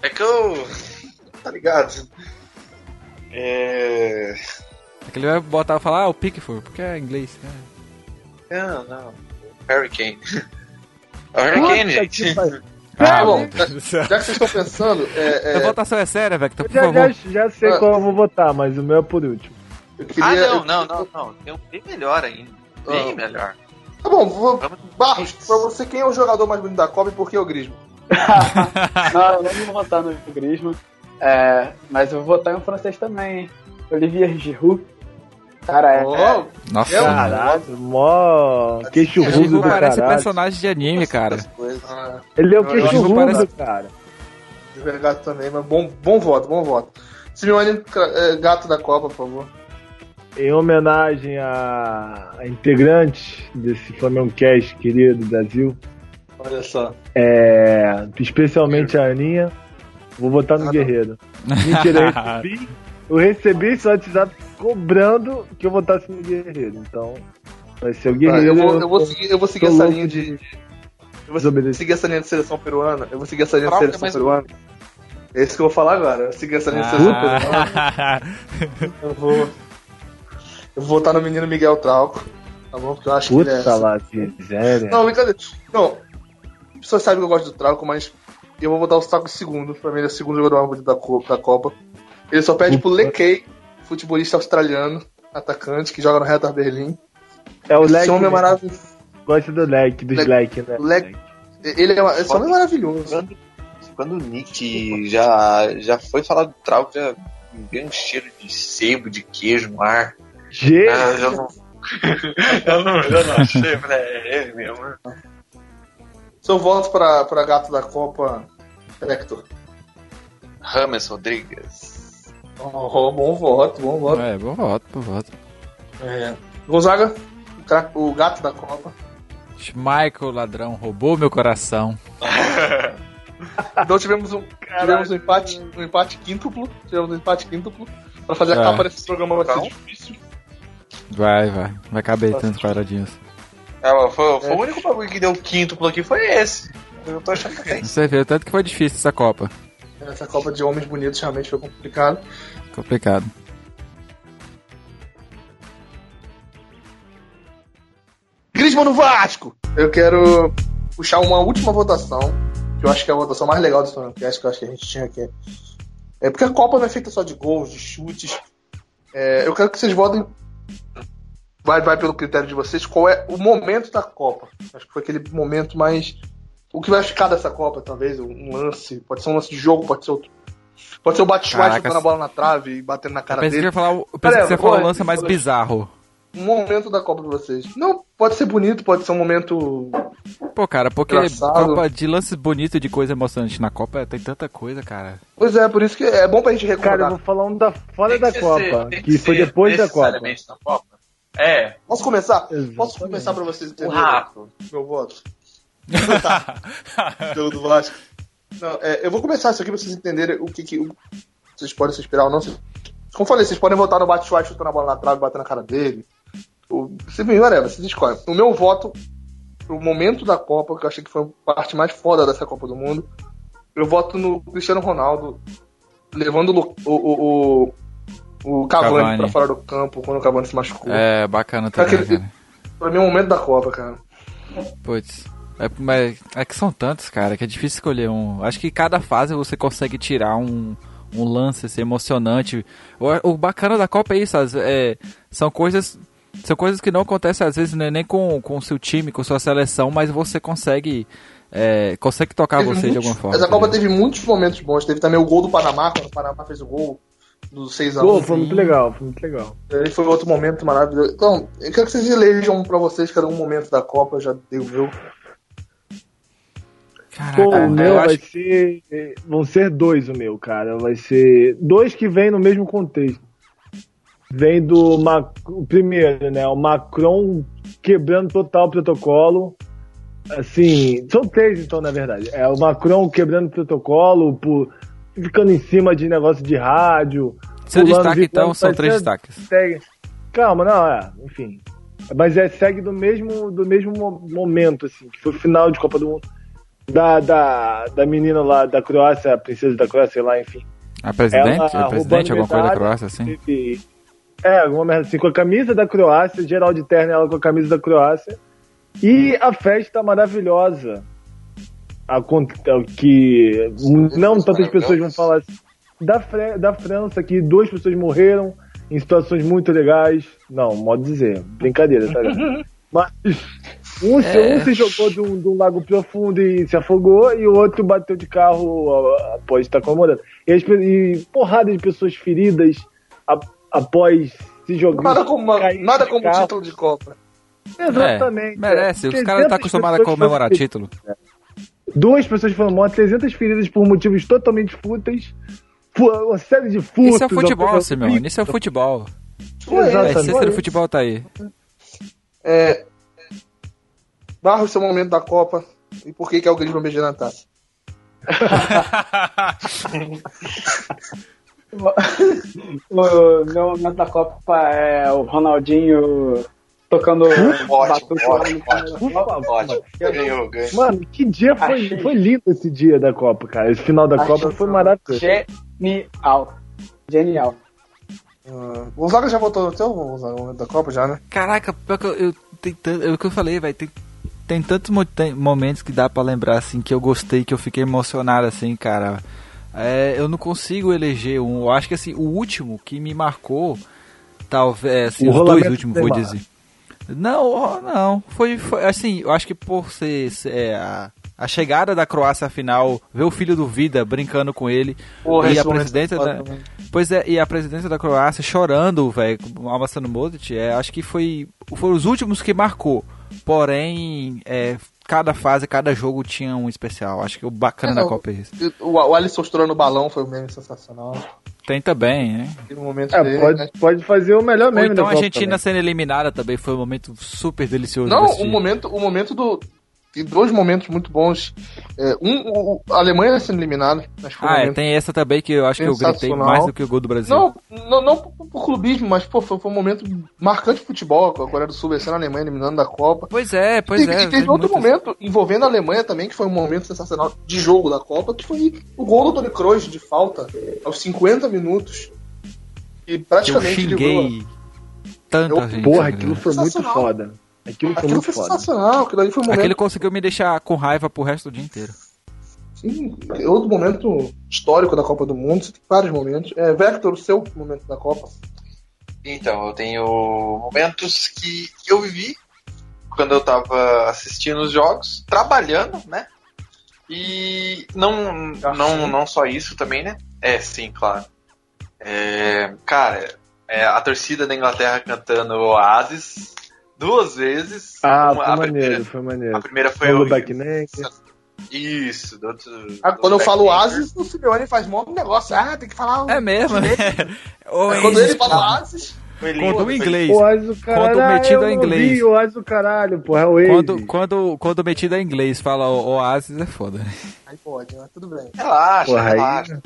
É que eu... Tá ligado? É que ele vai botar e falar, o Pickford, porque é inglês. Não. Harry Kane. Harry Kane, gente. Bom, já que vocês estão pensando... A votação é séria, velho. Já sei qual eu vou votar, mas o meu é por último. Não. Tem um bem melhor ainda. Bem melhor. Tá bom, Barros, pra você quem é o jogador mais bonito da Copa e por que é o Griezmann? Não, eu não vou votar no Griezmann. Mas eu vou votar em um francês também, hein? Olivier Giroud. Caralho. Nossa, caralho. Mó queixo rudo do cara. Parece personagem de anime, cara. Ele é o queixo rudo, cara. Gato também, mas bom voto. Simeone, gato da Copa, por favor. Em homenagem a integrante desse Flamengo Cast, querido Brasil. Olha só. Especialmente a Aninha. Vou botar no Guerreiro. Mentira, eu recebi esse WhatsApp cobrando que eu votasse no Guerreiro. Então, vai ser o Guerreiro. Eu vou seguir essa linha de... Eu vou seguir essa linha de seleção peruana. É isso que eu vou falar agora. Eu segui essa linha de seleção peruana. Eu vou votar no menino Miguel Trauco, tá bom? Porque eu acho que ele é... Não, brincadeira. Não, as pessoas sabem que eu gosto do Trauco, mas eu vou botar o Trauco em segundo. Pra mim ele é o segundo jogador da Copa. Ele só perde pro Lekay, futebolista australiano, atacante, que joga no Hertha Berlim. Esse homem é maravilhoso. Gosto do Leque, dos Leque, né? Esse homem é maravilhoso. Quando o Nick já foi falar do Trauco, já deu um cheiro de sebo, de queijo no ar. Eu não sei, é mesmo. Seu voto pra gato da Copa, Hector. James Rodrigues. Oh, bom voto. Bom voto. Gonzaga, o gato da Copa. Michael, ladrão, roubou meu coração. Então tivemos um empate quíntuplo pra fazer a capa desse programa vai ser difícil. Vai caber tantos quadradinhos. Foi o único bagulho que deu quíntuplo aqui, foi esse. Eu tô achando que é isso. Você viu, tanto que foi difícil essa Copa. Essa Copa de homens bonitos realmente foi complicado. Griezmann no Vasco! Eu quero puxar uma última votação, que eu acho que é a votação mais legal do Flamengo, que eu acho que a gente tinha aqui. É porque a Copa não é feita só de gols, de chutes. Eu quero que vocês votem. Vai pelo critério de vocês, qual é o momento da Copa. Acho que foi aquele momento mais... O que vai ficar dessa Copa, talvez, um lance. Pode ser um lance de jogo, pode ser outro. Pode ser o Batshuayi jogando a bola na trave e batendo na cara dele. Eu pensei que você ia falar o lance mais bizarro. Um momento da Copa pra vocês. Não, pode ser bonito, pode ser um momento... Pô, cara, porque engraçado. Copa de lances bonitos, de coisa emocionante na Copa, tem tanta coisa, cara. Pois é, por isso que é bom pra gente recordar. Cara, eu vou falar um da fora da Copa, que foi depois da Copa. Posso começar? Exatamente. Posso começar pra vocês entenderem meu voto? Do Vasco. Não, eu vou começar isso aqui pra vocês entenderem o que vocês podem se inspirar ou não. Como eu falei, vocês podem votar no Batshuayi chutando a bola na trave, batendo na cara dele. Vocês escolhem. O meu voto pro momento da Copa, que eu achei que foi a parte mais foda dessa Copa do Mundo, eu voto no Cristiano Ronaldo levando o Cavani pra fora do campo quando o Cavani se machucou. É, bacana também, cara. Pra mim é o momento da Copa, cara. Putz. É que são tantos, cara, que é difícil escolher um. Acho que cada fase você consegue tirar um lance assim, emocionante. O bacana da Copa é isso, são coisas que não acontecem às vezes, né, nem com o seu time, com sua seleção, mas você consegue tocar de alguma forma. Essa Copa teve muitos momentos bons, teve também o gol do Panamá, quando o Panamá fez o gol do 6-1. Foi muito legal. Ele foi outro momento maravilhoso. Então, eu quero que vocês elejam pra vocês cada um momento da Copa, eu já dei o meu. Caraca, o meu vão ser dois, o meu, cara. Vai ser dois que vêm no mesmo contexto. Vem do o primeiro, né? O Macron quebrando total o protocolo. Assim, são três, então, na verdade. É o Macron quebrando o protocolo, ficando em cima de negócio de rádio. Seu destaque, então, são três destaques. Calma, não, enfim. Mas segue do mesmo momento, assim, que foi o final de Copa do Mundo. Da menina lá da Croácia, a princesa da Croácia, sei lá, enfim. A presidente, alguma coisa da Croácia, assim? Alguma merda assim, com a camisa da Croácia, geral de terno, ela com a camisa da Croácia. E a festa maravilhosa, que não tantas pessoas vão falar assim, da França, que 2 pessoas morreram em situações muito legais. Não, modo de dizer, brincadeira, tá ligado? Mas... Um se jogou de um lago profundo e se afogou, e o outro bateu de carro após estar comemorando. E porrada de pessoas feridas após se jogar. Nada como título de Copa. Exatamente. Merece, os caras estão acostumados a comemorar título. 2 pessoas foram mortas, 300 feridas por motivos totalmente fúteis. Uma série de furtos. Isso é futebol, Simão. Isso é futebol. Exatamente. A essência do futebol tá aí. Barra o seu momento da Copa e por que é o Griezmann beijando na taça. O meu momento da Copa é o Ronaldinho tocando ótimo. Ganhou. Mano, que dia foi lindo esse dia da Copa, cara. Esse final da Copa foi maravilhoso. Genial. Gonzaga já votou no seu momento da Copa já, né? Caraca, pior que é o que eu falei, velho. Tem tantos momentos que dá pra lembrar, assim, que eu gostei, que eu fiquei emocionado, assim, cara. Eu não consigo eleger um. Eu acho que, assim, o último que me marcou, talvez, assim, os dois últimos, vou dizer. Não. Foi, assim, eu acho que por ser a chegada da Croácia à final, ver o filho do Vida brincando com ele, e a presidência da... Pois é, e a presidência da Croácia chorando, velho, amassando o Modric, acho que foram os últimos que marcou. Porém, cada fase, cada jogo tinha um especial. Acho que o bacana da Copa é isso. O Alisson estourando o balão foi um meme sensacional. Tem também, né? No momento dele, pode fazer o melhor meme da Copa. Então a Argentina sendo eliminada também foi um momento super delicioso. Não, o momento do... Tem dois momentos muito bons. A Alemanha sendo eliminada. Tem essa também que eu acho que eu gritei mais do que o gol do Brasil. Não por clubismo, mas foi um momento marcante de futebol. A Coreia do Sul vencendo a Alemanha, eliminando da Copa. Pois é. E teve outro momento envolvendo a Alemanha também, que foi um momento sensacional de jogo da Copa, que foi o gol do Toni Kroos de falta aos 50 minutos. E praticamente eu xinguei tanta gente. Porra, aquilo foi muito foda. Aquilo foi sensacional, aquilo ali foi um momento... Aquele conseguiu me deixar com raiva pro resto do dia inteiro. Sim, outro momento histórico da Copa do Mundo, tem vários momentos. Vector, o seu momento da Copa? Então, eu tenho momentos que eu vivi quando eu tava assistindo os jogos, trabalhando, né? E não só isso também, né? Sim, claro. Cara, a torcida da Inglaterra cantando Oasis... 2 vezes. Foi maneiro. A primeira foi o back neck. Isso. Quando eu falo Oasis, o Simeone faz mó negócio. Tem que falar... É mesmo, né? Quando ele fala Oasis... Conta o inglês. Quando o metido é inglês. O Oasis do caralho, porra. É o Oasis. Quando o metido é inglês fala Oasis, é foda. Aí pode, mas tudo bem. Relaxa.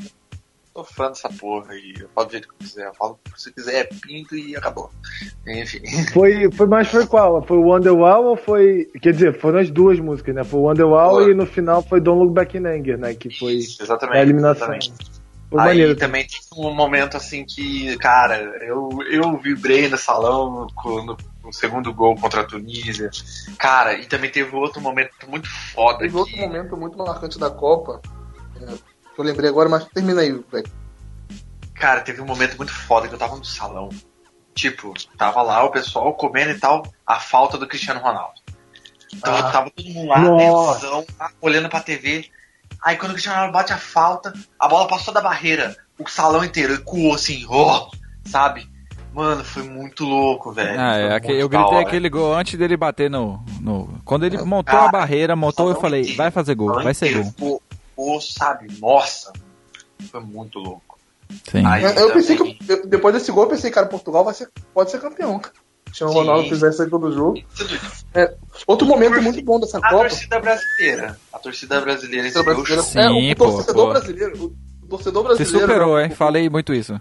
Tô fã dessa porra aí, eu falo do jeito que eu quiser, eu falo o que você quiser, pinto e acabou. Enfim. Mas foi qual? Foi o Wonderwall ou foi... Quer dizer, foram as duas músicas, né? Foi o Wonderwall e no final foi Don't Look Back in Anger, né? Que foi a eliminação. Exatamente. Aí também tem um momento assim que, cara, eu vibrei no salão quando... O segundo gol contra a Tunísia. Cara, e também teve outro momento muito foda. Teve outro momento muito marcante da Copa, que eu lembrei agora, mas termina aí, velho. Cara, teve um momento muito foda que eu tava no salão. Tipo, tava lá o pessoal comendo e tal, a falta do Cristiano Ronaldo. Então tava todo mundo lá, atenção, olhando pra TV. Aí quando o Cristiano Ronaldo bate a falta, a bola passou da barreira, o salão inteiro ecoou assim, sabe? Mano, foi muito louco, velho. Eu gritei aquele gol antes dele bater no... Quando ele montou a barreira, eu falei, vai fazer gol, vai ser gol. Sabe? Nossa, foi muito louco. Sim. Eu pensei que depois desse gol eu pensei, cara, Portugal pode ser campeão, cara. Se o Ronaldo fizesse todo jogo. Outro momento muito bom dessa Copa. A torcida brasileira. O torcedor brasileiro. Você superou, hein? Falei muito isso.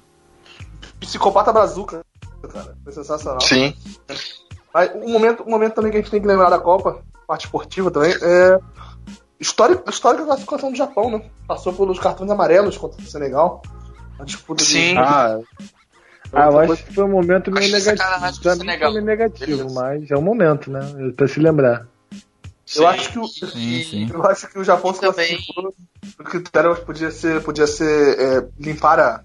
Psicopata brazuca, cara. Foi sensacional. Sim. Mas um momento também que a gente tem que lembrar da Copa, parte esportiva também, Histórica classificação do Japão, né? Passou pelos cartões amarelos contra o Senegal. A disputa Sim. Eu acho que foi um momento meio negativo. Meio negativo, mas é um momento, né? Pra se lembrar. Eu acho que o Japão se classificou. O critério podia ser limpar a...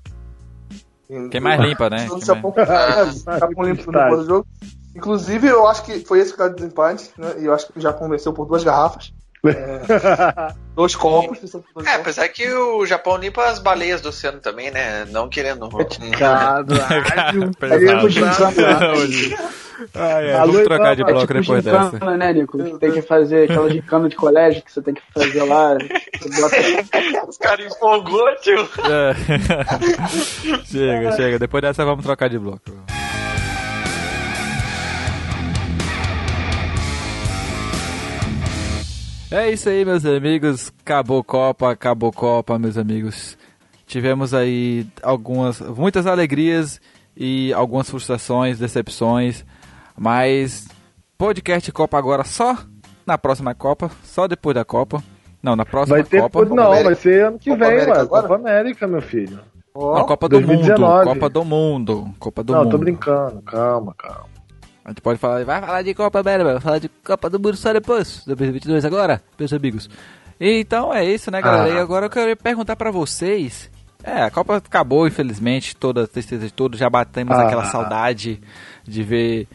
Quem mais limpa, né? O Japão limpa no jogo. Inclusive, eu acho que foi esse que dá o desempate, né? E eu acho que o Japão venceu por 2 garrafas. Dois copos. Apesar que o Japão limpa as baleias do oceano também, né? Não querendo. Vamos trocar de bloco depois dessa. Né, Nico? Tem que fazer aquela de cano de colégio que você tem que fazer lá. Os caras empolgou, tio. Chega. Depois dessa vamos trocar de bloco. É isso aí, meus amigos. Acabou Copa, meus amigos. Tivemos aí muitas alegrias e algumas frustrações, decepções, mas podcast Copa agora só na próxima Copa, só depois da Copa. Não, na próxima vai ter Copa. Vai ser ano que vem, América, mano. Copa América, meu filho. Não, Copa 2019. Do Mundo. Copa do Mundo. Não, tô brincando. Calma. A gente pode falar, vai falar de Copa América, vai falar de Copa do Mundo só depois, 2022 agora, meus amigos. Então é isso, né, galera? E agora eu queria perguntar pra vocês. A Copa acabou, infelizmente, toda a tristeza de tudo. Já batemos aquela saudade de ver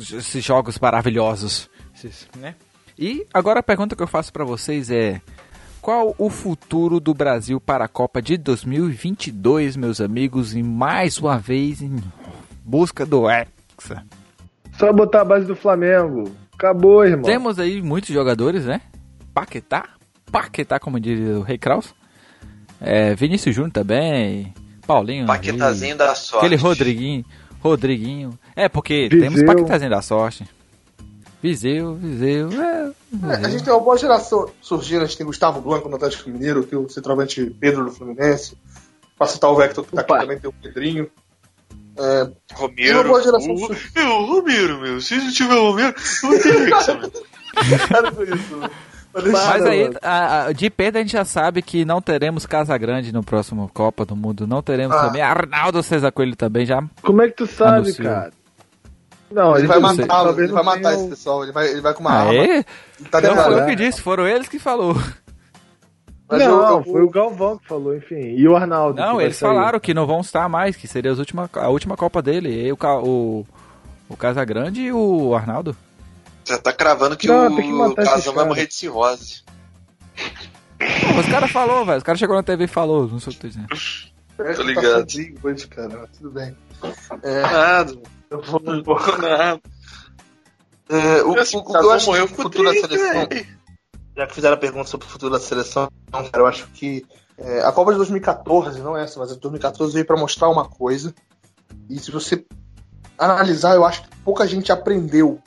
esses jogos maravilhosos, né? E agora a pergunta que eu faço pra vocês é: qual o futuro do Brasil para a Copa de 2022, meus amigos? E mais uma vez em busca do Hexa. Só botar a base do Flamengo. Acabou, irmão. Temos aí muitos jogadores, né? Paquetá, como diz o Rei Kraus. Vinícius Júnior também. Paulinho. Paquetazinho ali, da sorte. Aquele Rodriguinho. Porque Viseu. Temos Paquetazinho da sorte. Viseu. A gente tem uma boa geração surgindo. A gente tem Gustavo Blanco no Atlético Mineiro, que é o centroavante Pedro do Fluminense. Pra citar o Vector que tá aqui também, tem o Pedrinho. Romero, meu, se não tiver Romero, não tem isso, mano. Mas aí, de perda a gente já sabe que não teremos Casagrande no próximo Copa do Mundo, não teremos também Arnaldo César Coelho também já. Como é que tu sabe, anunciou, cara? Não, ele vai matar esse pessoal, ele vai com uma arma. Tá, não foi eu que disse, foram eles que falou. Mas não, foi o Galvão que falou, enfim. E o Arnaldo. Não, eles falaram que não vão estar mais, que seria a última Copa dele. E aí o Casagrande e o Arnaldo. Já tá cravando que o Casão vai morrer de cirrose. Não, os caras falaram, velho. Os caras chegaram na TV e falaram, não sei o que eu tô dizendo. Tô ligado. Cara, tudo bem. Nada. Eu vou nada. O Casão morreu, o futuro da seleção. Já que fizeram a pergunta sobre o futuro da seleção, cara, eu acho que a Copa de 2014, não essa, mas a de 2014 veio para mostrar uma coisa, e se você analisar, eu acho que pouca gente aprendeu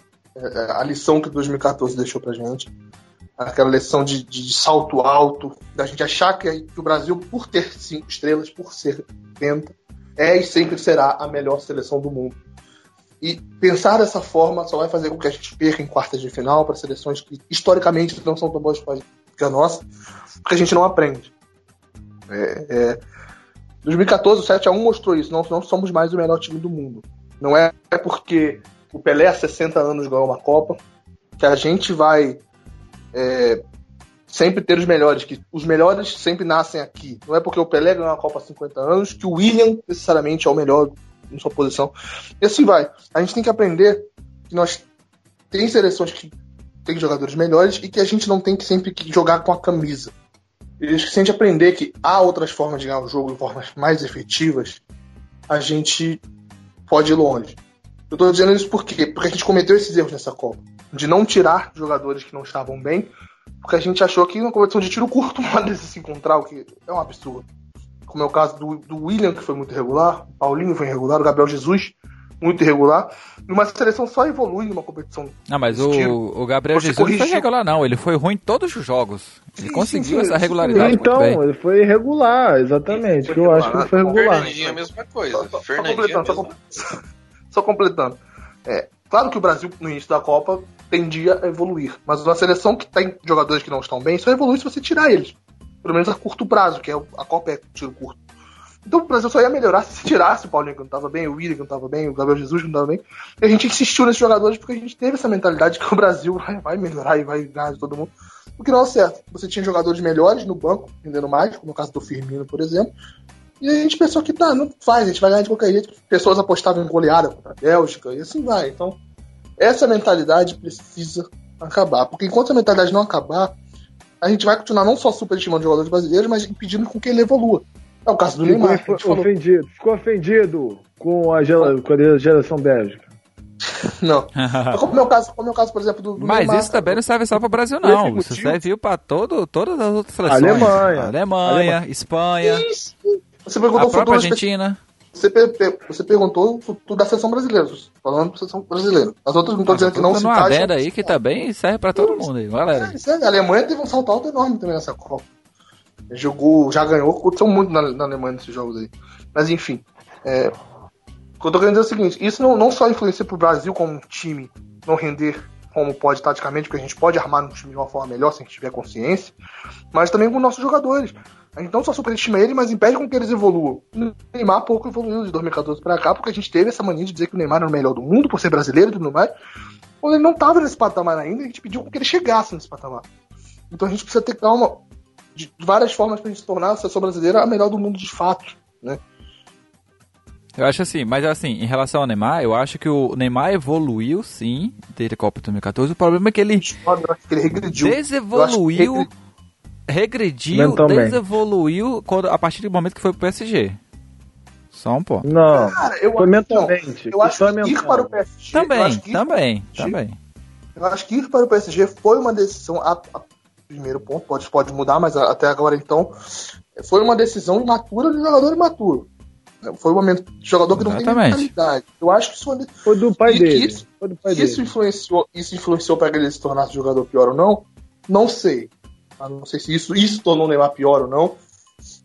a lição que 2014 deixou pra gente, aquela lição de salto alto, da gente achar que o Brasil, por ter 5 estrelas, por ser penta, e sempre será a melhor seleção do mundo. E pensar dessa forma só vai fazer com que a gente perca em quartas de final para seleções que historicamente não são tão boas que a nossa, porque a gente não aprende. 2014, o 7-1 mostrou isso. Nós não somos mais o melhor time do mundo. Não é porque o Pelé há 60 anos ganhou uma Copa que a gente vai sempre ter os melhores, que os melhores sempre nascem aqui. Não é porque o Pelé ganhou uma Copa há 50 anos que o William necessariamente é o melhor em sua posição, e assim vai. A gente tem que aprender que nós tem seleções que tem jogadores melhores e que a gente não tem que sempre jogar com a camisa. E se a gente aprender que há outras formas de ganhar o jogo, formas mais efetivas, a gente pode ir longe. Eu tô dizendo isso por quê? Porque a gente cometeu esses erros nessa Copa, de não tirar jogadores que não estavam bem, porque a gente achou que uma competição de tiro curto pode se encontrar, o que é um absurdo. Como é o caso do William, que foi muito irregular, o Paulinho foi irregular, o Gabriel Jesus, muito irregular. Numa seleção só evolui numa competição. Não, mas o Gabriel Jesus corrigir. Não foi irregular, não. Ele foi ruim em todos os jogos. Ele conseguiu essa regularidade. Então, ele foi irregular, exatamente. Foi irregular. Eu acho que ele foi irregular. Fernandinho é a mesma coisa. Só completando. Claro que o Brasil, no início da Copa, tendia a evoluir. Mas uma seleção que tem jogadores que não estão bem, só evolui se você tirar eles. Pelo menos a curto prazo, que a Copa é tiro curto. Então o Brasil só ia melhorar se tirasse o Paulinho, que não estava bem, o William, que não estava bem, o Gabriel Jesus, que não estava bem. E a gente insistiu nesses jogadores porque a gente teve essa mentalidade que o Brasil vai melhorar e vai ganhar de todo mundo. O que não é certo. Você tinha jogadores melhores no banco, rendendo mais, como no caso do Firmino, por exemplo. E a gente pensou que não faz, a gente vai ganhar de qualquer jeito. Pessoas apostavam em goleada contra a Bélgica, e assim vai. Então, essa mentalidade precisa acabar. Porque enquanto a mentalidade não acabar, a gente vai continuar não só superestimando jogadores brasileiros, mas impedindo com que ele evolua. É o caso do Neymar. Ficou ofendido com a geração bélgica. Não. Como é o caso, por exemplo, do Neymar. Mas isso também não serve só para o Brasil, não. Isso serviu para todas as outras seleções. Alemanha, Espanha, você a própria Argentina. Você perguntou tudo da seleção brasileira, falando da seleção brasileira. As outras não estão dizendo que não se encaixam. Galera aí que também tá serve para todo mundo aí, galera. A Alemanha teve um salto alto enorme também nessa Copa. Jogou, já ganhou, aconteceu muito na Alemanha nesses jogos aí. Mas enfim, o que eu tô querendo dizer é o seguinte, isso não só influencia pro Brasil como um time não render como pode taticamente, porque a gente pode armar um time de uma forma melhor se a gente tiver consciência, mas também com nossos jogadores. A gente não só superestima ele, mas impede com que eles evoluam. O Neymar pouco evoluiu de 2014 para cá, porque a gente teve essa mania de dizer que o Neymar era o melhor do mundo, por ser brasileiro e tudo mais. Quando ele não estava nesse patamar ainda, a gente pediu que ele chegasse nesse patamar. Então a gente precisa ter calma de várias formas para a gente tornar a seleção brasileira a melhor do mundo de fato, né? Eu acho assim, mas assim, em relação ao Neymar, eu acho que o Neymar evoluiu sim, desde a Copa de 2014, o problema é que ele regrediu. Desevoluiu, regrediu, desevoluiu a partir do momento que foi pro PSG. Só um pouco. Não, cara, foi mentalmente. Eu acho que ir para o PSG... Também. Eu acho que ir para o PSG foi uma decisão... primeiro ponto, pode mudar, mas até agora então... Foi uma decisão imatura de um jogador imaturo. Foi um momento de jogador que não tem mentalidade. Eu acho que isso foi do pai dele. Isso influenciou para ele se tornar jogador pior ou não? Não sei. Não sei se isso tornou o Neymar pior ou não.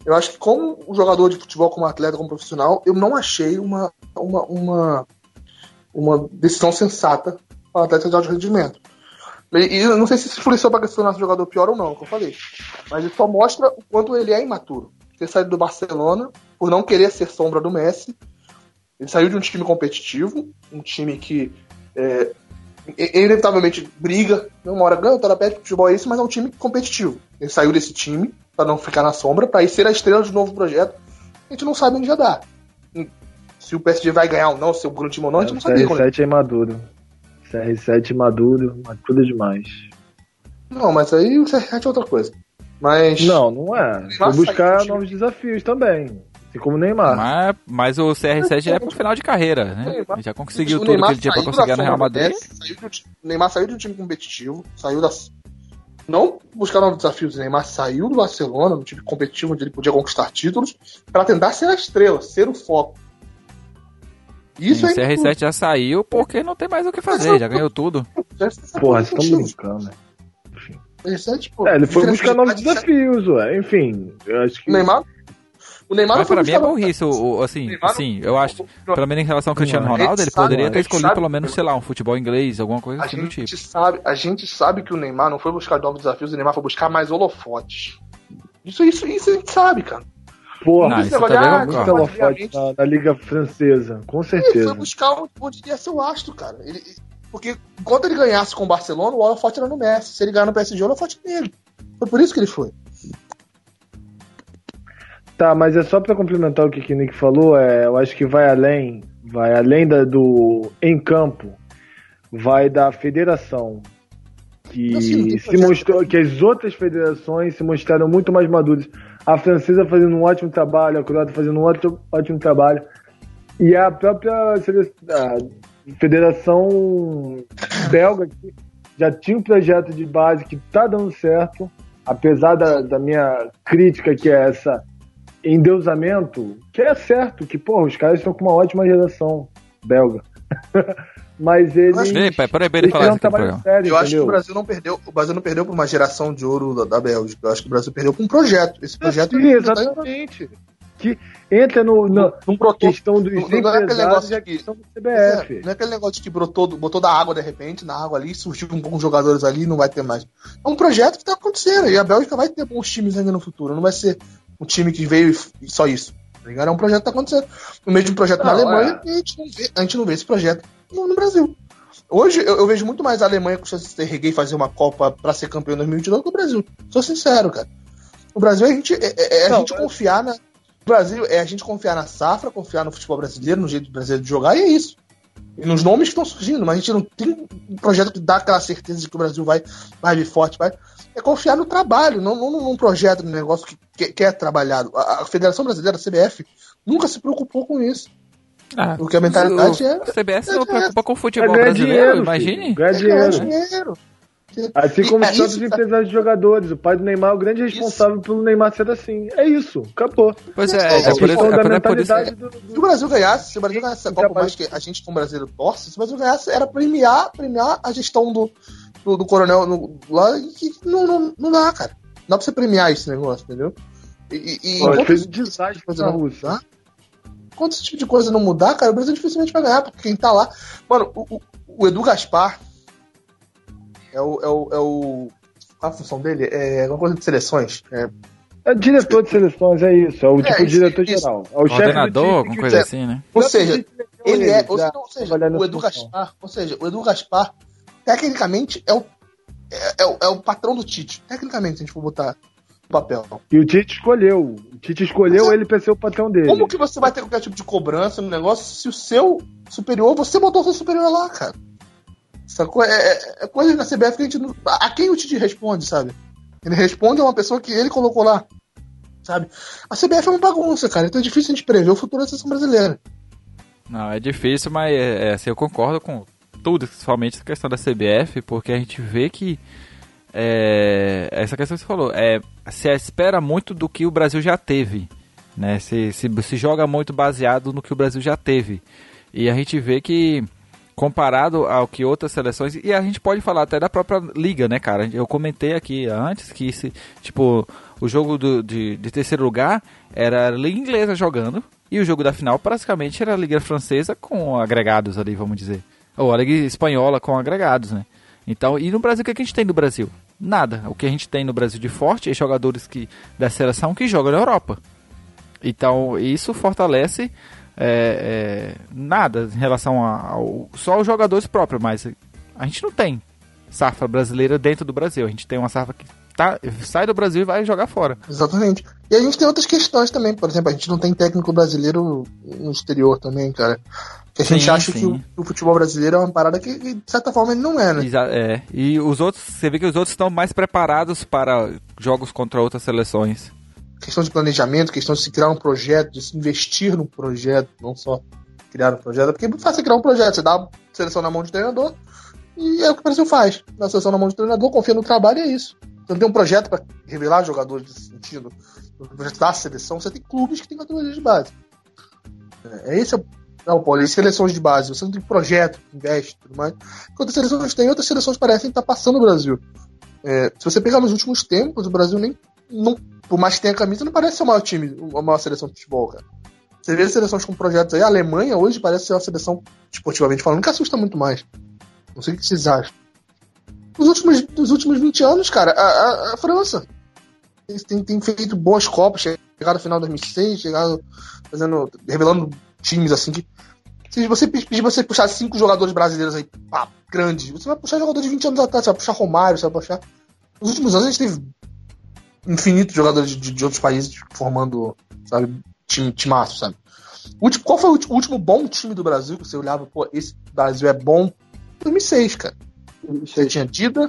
Eu acho que como um jogador de futebol, como atleta, como profissional, eu não achei uma decisão sensata para o atleta de alto rendimento. E eu não sei se isso influenciou para ele se tornar jogador pior ou não, como eu falei. Mas isso só mostra o quanto ele é imaturo. Ter saído do Barcelona, por não querer ser sombra do Messi, ele saiu de um time competitivo, um time que inevitavelmente briga, uma hora ganha, outra perde, futebol é isso, mas é um time competitivo. Ele saiu desse time para não ficar na sombra, para ir ser a estrela de um novo projeto. A gente não sabe onde já dá. Se o PSG vai ganhar ou não, se é um grande time ou não, a gente não sabe. CR7 é imaduro. CR7 imaduro, maduro demais. Não, mas aí o CR7 é outra coisa. Mas... Não é. Vou buscar novos desafios também. Assim como o Neymar. Mas o CR7 é pro final de carreira, né? Ele já conseguiu tudo que ele tinha pra conseguir no Real Madrid. O Neymar saiu de um time competitivo, não buscar novos desafios. O Neymar saiu do Barcelona, um time competitivo onde ele podia conquistar títulos, pra tentar ser a estrela, ser o foco. Isso. Sim, o CR7 já saiu porque não tem mais o que fazer, já ganhou tudo. Porra, vocês estão brincando, né? Ele foi buscar novos desafios, ué. Enfim, eu acho que... O Neymar mas pra mim é burrice, assim, eu acho, pelo menos em relação ao Cristiano Ronaldo, ele poderia ter escolhido pelo menos, sei lá, um futebol inglês, alguma coisa assim do tipo. A gente sabe que o Neymar não foi buscar novos desafios, o Neymar foi buscar mais holofotes. Isso a gente sabe, cara. Porra, isso é holofote da Liga Francesa, com certeza. Ele foi buscar onde ia ser o astro, cara. Porque quando ele ganhasse com o Barcelona, o holofote era no Messi. Se ele ganhar no PSG, o holofote nele. Foi por isso que ele foi. Tá, mas é só pra complementar o que o Nick falou, eu acho que vai além do em campo, vai da federação, que as outras federações se mostraram muito mais maduras. A francesa fazendo um ótimo trabalho, a croata fazendo um ótimo trabalho, e a própria Federação Belga que já tinha um projeto de base que tá dando certo, apesar da minha crítica, que é essa endeusamento, que é certo, que porra, os caras estão com uma ótima geração belga. Mas eles falar um trabalho sério. Eu acho que o Brasil não perdeu por uma geração de ouro da Bélgica. Eu acho que o Brasil perdeu por um projeto. Esse projeto é exatamente. Que entra na questão dos empresários, não é aquele negócio de questão do CBF. Não é aquele negócio de que botou da água de repente, na água ali, surgiu com bons jogadores ali e não vai ter mais. É um projeto que tá acontecendo e a Bélgica vai ter bons times ainda no futuro. Não vai ser um time que veio e só isso. Tá ligado? É um projeto que tá acontecendo. O mesmo projeto na Alemanha e a gente não vê esse projeto no Brasil. Hoje eu vejo muito mais a Alemanha com chance de se erguer e fazer uma Copa pra ser campeão em 2022 que o Brasil. Sou sincero, cara. O Brasil confiar na... O Brasil é a gente confiar na safra, confiar no futebol brasileiro, no jeito brasileiro de jogar, e é isso. E nos nomes que estão surgindo, mas a gente não tem um projeto que dá aquela certeza de que o Brasil vai vir forte, vai. É confiar no trabalho, não num projeto, num negócio que é trabalhado. A Federação Brasileira, a CBF, nunca se preocupou com isso. Porque a mentalidade é... A CBF não se preocupa com o futebol brasileiro, imagine. É dinheiro. Assim como os próprios empresários de jogadores. O pai do Neymar é o grande responsável pelo Neymar ser assim. É isso, acabou. Pois é, é por isso, da mentalidade por isso. Se o Brasil ganhasse, se o Brasil ganhasse a Copa, mais que a gente como brasileiro torce, se o Brasil ganhasse, era premiar a gestão do coronel lá, que não dá, cara. Não dá pra você premiar esse negócio, entendeu? Fez um desastre na Rússia. Quando esse tipo de coisa não mudar, cara, o Brasil dificilmente vai ganhar, porque quem tá lá... Mano, o Edu Gaspar é o... Qual a função dele? É alguma coisa de seleções. É diretor de seleções, é isso. É o tipo de diretor-geral. É o coordenador, alguma coisa assim, né? Ou seja, ele é... O Edu Gaspar, tecnicamente, é o patrão do Tite. Tecnicamente, se a gente for botar... papel. E o Tite escolheu. Ele pra ser o patrão dele. Como que você vai ter qualquer tipo de cobrança no negócio se o seu superior, você botou o seu superior lá, cara? Sacou? É coisa na CBF que a gente não... A quem o Tite responde, sabe? Ele responde a uma pessoa que ele colocou lá, sabe? A CBF é uma bagunça, cara. Então é difícil a gente prever o futuro da seleção brasileira. Não, é difícil, mas assim, eu concordo com tudo, principalmente a questão da CBF, porque a gente vê que essa questão que você falou, se espera muito do que o Brasil já teve, né? Se joga muito baseado no que o Brasil já teve, e a gente vê que comparado ao que outras seleções, e a gente pode falar até da própria liga, né, cara? Eu comentei aqui antes que o jogo de terceiro lugar era a liga inglesa jogando, e o jogo da final praticamente era a liga francesa com agregados ali, vamos dizer, ou a liga espanhola com agregados, né? Então, e no Brasil, o que a gente tem no Brasil? Nada. O que a gente tem no Brasil de forte é jogadores da seleção que jogam na Europa. Então, isso fortalece nada em relação só aos jogadores próprios, mas a gente não tem safra brasileira dentro do Brasil. A gente tem uma safra que sai do Brasil e vai jogar fora. Exatamente. E a gente tem outras questões também. Por exemplo, a gente não tem técnico brasileiro no exterior também, cara. Que a gente acha que o futebol brasileiro é uma parada que de certa forma ele não é, né? E os outros, você vê que os outros estão mais preparados para jogos contra outras seleções. Questão de planejamento, questão de se criar um projeto, de se investir no projeto, não só criar um projeto. Porque é muito fácil criar um projeto, você dá a seleção na mão de treinador e é o que o Brasil faz. Dá a seleção na mão de treinador, confia no trabalho e é isso. Então tem um projeto para revelar jogadores nesse sentido. O projeto da seleção, você tem clubes que tem categorias de base. Não, Paulo, e seleções de base? Você não tem projeto que investe e tudo mais. Enquanto seleções tem, outras seleções parecem estar passando o Brasil. Se você pegar nos últimos tempos, o Brasil por mais que tenha camisa, não parece ser o maior time, a maior seleção de futebol, cara. Você vê seleções com projetos aí, a Alemanha hoje parece ser uma seleção, esportivamente falando, que assusta muito mais. Não sei o que vocês acham. Nos últimos 20 anos, cara, a França tem feito boas copas, chegaram no final de 2006, revelando times assim que... Se você pedir você puxar 5 jogadores brasileiros aí, pá, grande, você vai puxar jogadores de 20 anos atrás, você vai puxar Romário, você vai puxar... Nos últimos anos a gente teve infinitos jogadores de outros países formando, sabe, timaço, sabe? Qual foi o último bom time do Brasil que você olhava, pô, esse Brasil é bom? 2006, cara. Você tinha Dida,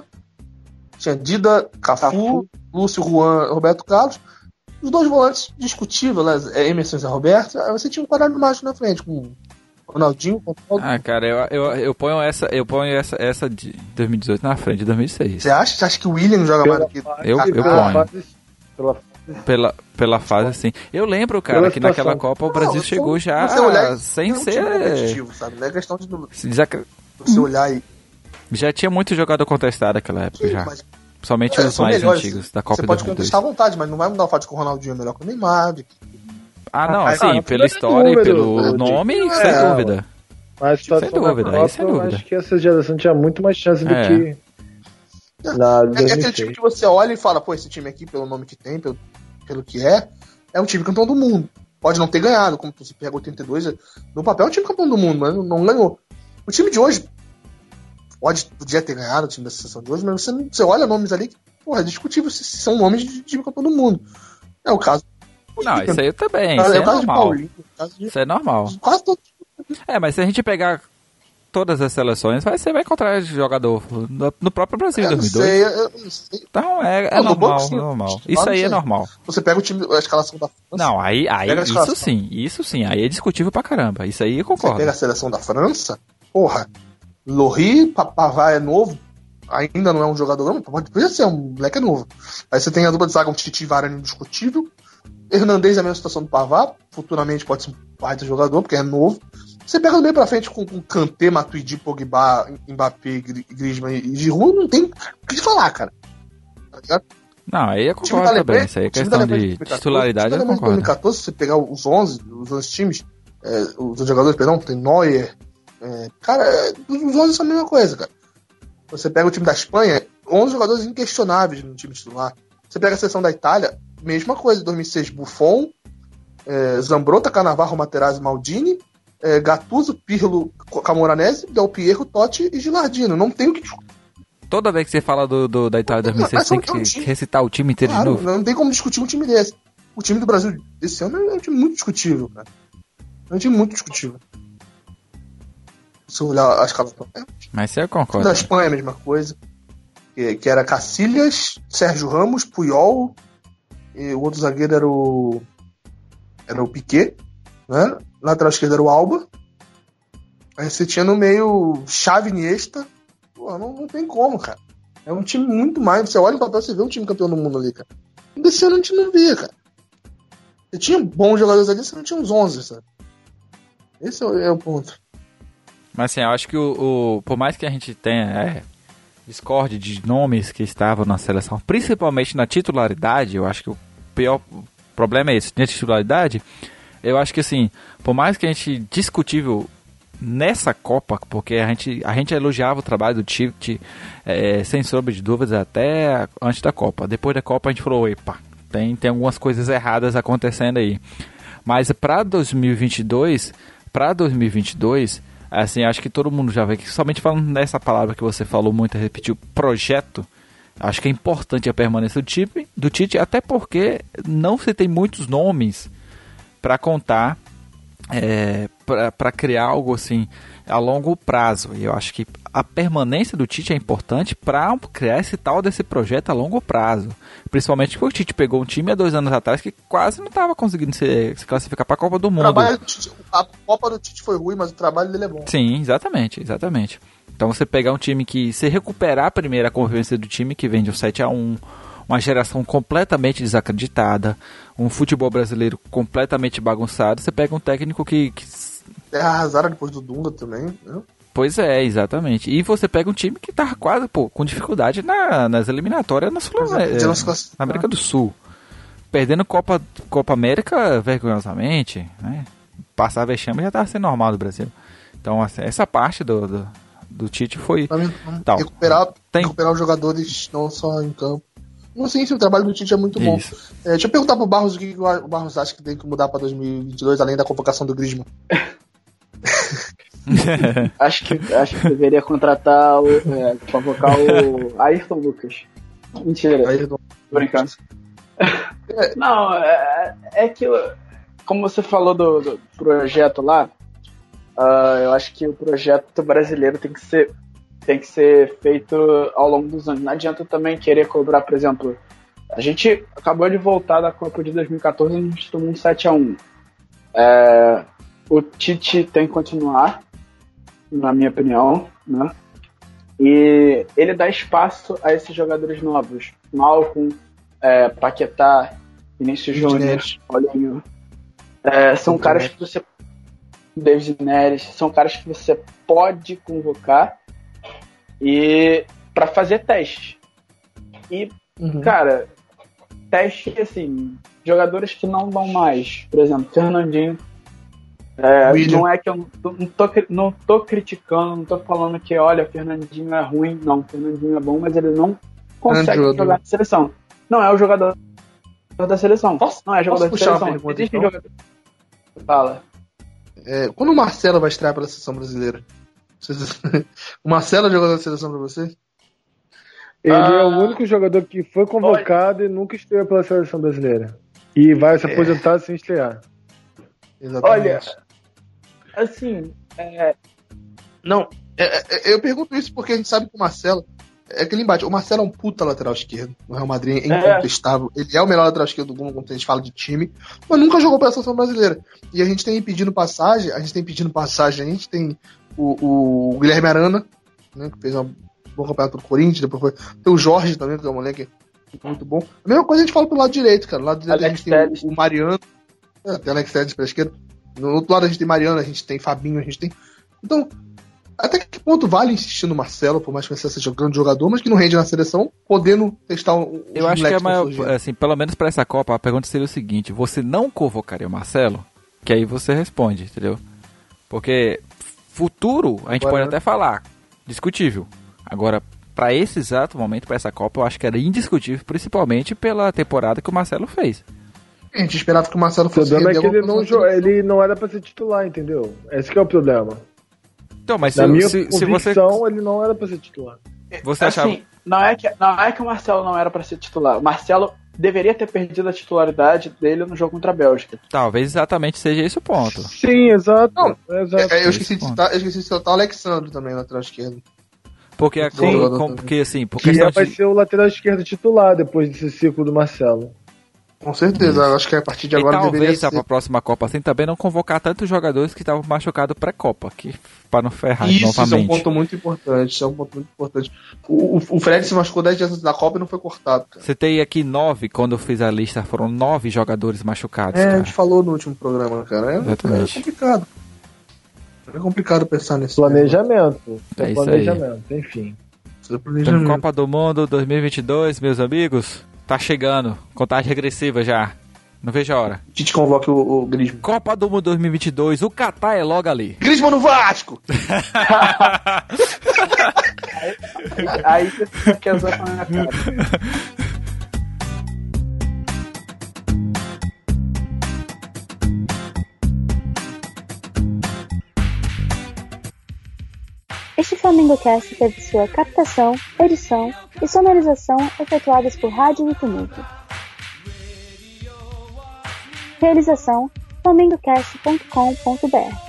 Cafu, Lúcio, Juan, Roberto Carlos... Os dois volantes discutíveis, Emerson e Roberto, aí você tinha um quadrado mágico na frente, com o Ronaldinho, com o Paulo. Ah, cara, eu ponho essa de 2018 na frente de 2006. Você acha que o William joga mais do que... Eu ponho. Pela fase, sim. Eu lembro, cara, que naquela Copa o Brasil chegou já sem ser... Sabe? Não é questão de você olhar e... Já tinha muito jogador contestado naquela época, já. Somente os mais antigos da Copa do Mundo. Você pode contestar à vontade, mas não vai mudar o fato que o Ronaldinho é melhor que o Neymar. Não, pela história e pelo nome, sem dúvida. Mas sem dúvida, eu acho que essa geração tinha muito mais chance do que... É aquele time que você olha e fala, pô, esse time aqui, pelo nome que tem, pelo que é um time campeão do mundo. Pode não ter ganhado, como você pega 82, no papel é um time campeão do mundo, mas não ganhou. O time de hoje... Podia ter ganhado o time da seleção de hoje, mas você olha nomes ali que, porra, é discutível se são nomes de time campeão do mundo. É o caso. Não, isso aí também. Isso é normal. Isso é normal. Quase todo. Mas se a gente pegar todas as seleções, você vai encontrar jogador no próprio Brasil em 2002. Eu não sei. Então é normal. Isso aí é normal. Você pega o time, a escalação da França. Não, aí isso sim. Aí é discutível pra caramba. Isso aí eu concordo. Você pega a seleção da França, porra. Pavard é novo, ainda não é um jogador, pode ser, um moleque é novo. Aí você tem a dupla de zaga, Umtiti e Varane indiscutível. Hernandez é a mesma situação do Pavard, futuramente pode ser um baita jogador, porque é novo. Você pega do meio pra frente com Kanté, Matuidi, Pogba, Mbappé, Griezmann e Giroud, não tem o que falar, cara. Não, aí eu concordo também. Isso aí é questão de titularidade, eu concordo. Em 2014, se você pegar os 11 times, os jogadores, perdão, tem Neuer, cara, os 11 são a mesma coisa, cara. Você pega o time da Espanha, 11 jogadores inquestionáveis no time titular. Você pega a seleção da Itália, mesma coisa, 2006, Buffon, Zambrotta, Cannavaro, Materazzi, Maldini, Gattuso, Pirlo, Camoranesi, Del Piero, Totti e Gilardino. Não tem o que discutir. Toda vez que você fala da Itália 2006, você tem que recitar o time inteiro, claro, de novo. Não tem como discutir um time desse. O time do Brasil desse ano é um time muito discutível, cara. É um time muito discutível. Se eu olhar a escala. Mas você concorda. Da Espanha é a mesma coisa. Que era Cacilhas, Sérgio Ramos, Puyol. E o outro zagueiro era o Piquet, né? Lateral esquerdo era o Alba. Aí você tinha no meio Xavi, Iniesta. Pô, não tem como, cara. É um time muito mais. Você olha o papel, você vê um time campeão do mundo ali, cara. E desse ano a gente não via, cara. Você tinha bons jogadores ali, você não tinha uns 11, sabe? Esse é o ponto. Mas assim, eu acho que por mais que a gente tenha discorde de nomes que estavam na seleção, principalmente na titularidade, eu acho que o pior problema é esse. Na titularidade, eu acho que assim, por mais que a gente discutível nessa Copa, porque a gente elogiava o trabalho do Tite, sem sombra de dúvidas, até antes da Copa. Depois da Copa a gente falou, epa, tem algumas coisas erradas acontecendo aí. Mas para 2022, assim, acho que todo mundo já vê que, somente falando nessa palavra que você falou muito, repetiu, projeto, acho que é importante a permanência do Tite, até porque não se tem muitos nomes para contar, para criar algo assim a longo prazo, e eu acho que a permanência do Tite é importante para criar esse tal desse projeto a longo prazo, principalmente porque o Tite pegou um time há 2 anos atrás que quase não estava conseguindo se classificar para a Copa do Mundo. A Copa do Tite foi ruim, mas o trabalho dele é bom. Sim, exatamente. Então você pegar um time que se recuperar a primeira convivência do time, que vem de um 7-1, uma geração completamente desacreditada, um futebol brasileiro completamente bagunçado, você pega um técnico que... Hazard depois do Dunga também, né? Pois é, exatamente. E você pega um time que tá quase, com dificuldade nas eliminatórias na América do Sul. Perdendo Copa América vergonhosamente, né? Passar vexame já tava sendo normal do Brasil. Então, assim, essa parte do Tite foi... Então, recuperar os jogadores não só em campo. Não sei se o trabalho do Tite é muito bom. Deixa eu perguntar pro Barros o que o Barros acha que tem que mudar pra 2022, além da convocação do Griezmann. acho que deveria contratar convocar o Ayrton Lucas. Mentira. Ayrton. Tô brincando. Não, é que como você falou do projeto lá, eu acho que o projeto brasileiro tem que ser feito ao longo dos anos. Não adianta também querer cobrar, por exemplo, a gente acabou de voltar da Copa de 2014 e a gente tomou um 7-1. O Tite tem que continuar, na minha opinião, né? E ele dá espaço a esses jogadores novos. Malcom, Paquetá, Vinícius Júnior, Paulinho. São caras que você... David Neres. São caras que você pode convocar e para fazer teste e cara, teste assim, jogadores que não vão mais, por exemplo, Fernandinho, não é que eu não tô criticando, não tô falando que olha, Fernandinho é ruim, não, Fernandinho é bom, mas ele não consegue jogar na seleção, não é o jogador da seleção, não é jogador da seleção, existe jogador. Fala, quando o Marcelo vai estrear pela seleção brasileira? O Marcelo é jogador da seleção pra você? Ele é o único jogador que foi convocado e nunca estreou pela seleção brasileira. E vai se aposentar sem estrear. Exatamente. Olha, assim, não, eu pergunto isso porque a gente sabe que o Marcelo é aquele embate. O Marcelo é um puta lateral esquerdo. O Real Madrid é incontestável. Ele é o melhor lateral esquerdo do mundo quando a gente fala de time, mas nunca jogou pela seleção brasileira. E a gente tem pedindo passagem, a gente tem o Guilherme Arana, né, que fez uma participou do campeonato do Corinthians, depois foi... Tem o Jorge também, que é um moleque muito bom. A mesma coisa a gente fala pelo lado direito, cara. Do lado direito Alex, a gente tem o Mariano, tem Alex Telles pela esquerda. No outro lado a gente tem Mariano, a gente tem Fabinho, a gente tem... Então, até que ponto vale insistir no Marcelo, por mais que você seja um grande jogador, mas que não rende na seleção, podendo testar o... Eu acho que é maior, assim, pelo menos pra essa Copa, a pergunta seria o seguinte: você não convocaria o Marcelo? Que aí você responde, entendeu? Porque futuro, a gente agora, pode até falar, discutível. Agora, pra esse exato momento, pra essa Copa, eu acho que era indiscutível, principalmente pela temporada que o Marcelo fez. A gente esperava que o Marcelo fosse... O problema é que ele não era pra ser titular, entendeu? Esse que é o problema. Então, mas se você... ele não era pra ser titular. Você achava... Assim, não é que o Marcelo não era pra ser titular. O Marcelo deveria ter perdido a titularidade dele no jogo contra a Bélgica. Talvez exatamente seja esse o ponto. Sim, exato. Não, exato. Eu esqueci de citar o Alexandre também, lateral esquerdo. Porque vai ser o lateral esquerdo titular depois desse ciclo do Marcelo. Com certeza, eu acho que a partir de agora deveria ser. E talvez a próxima Copa, assim, também não convocar tantos jogadores que estavam machucados pré-Copa, para não ferrar isso, novamente. Isso é um ponto muito importante. O Fred se machucou 10 dias antes da Copa e não foi cortado, cara. Você tem aqui 9, quando eu fiz a lista, foram 9 jogadores machucados, cara. A gente falou no último programa, cara. Exatamente. É complicado pensar nisso. Planejamento. É isso planejamento, aí. Enfim. Planejamento. Então, Copa do Mundo 2022, meus amigos. Tá chegando, contagem regressiva já. Não vejo a hora. Tite convoca o Griezmann. Copa do Mundo 2022, o Catar é logo ali. Griezmann no Vasco! Aí você quer usar na cara. Este Flamengo Cast teve sua captação, edição e sonorização efetuadas por Rádio Infinito. Realização: flamengocast.com.br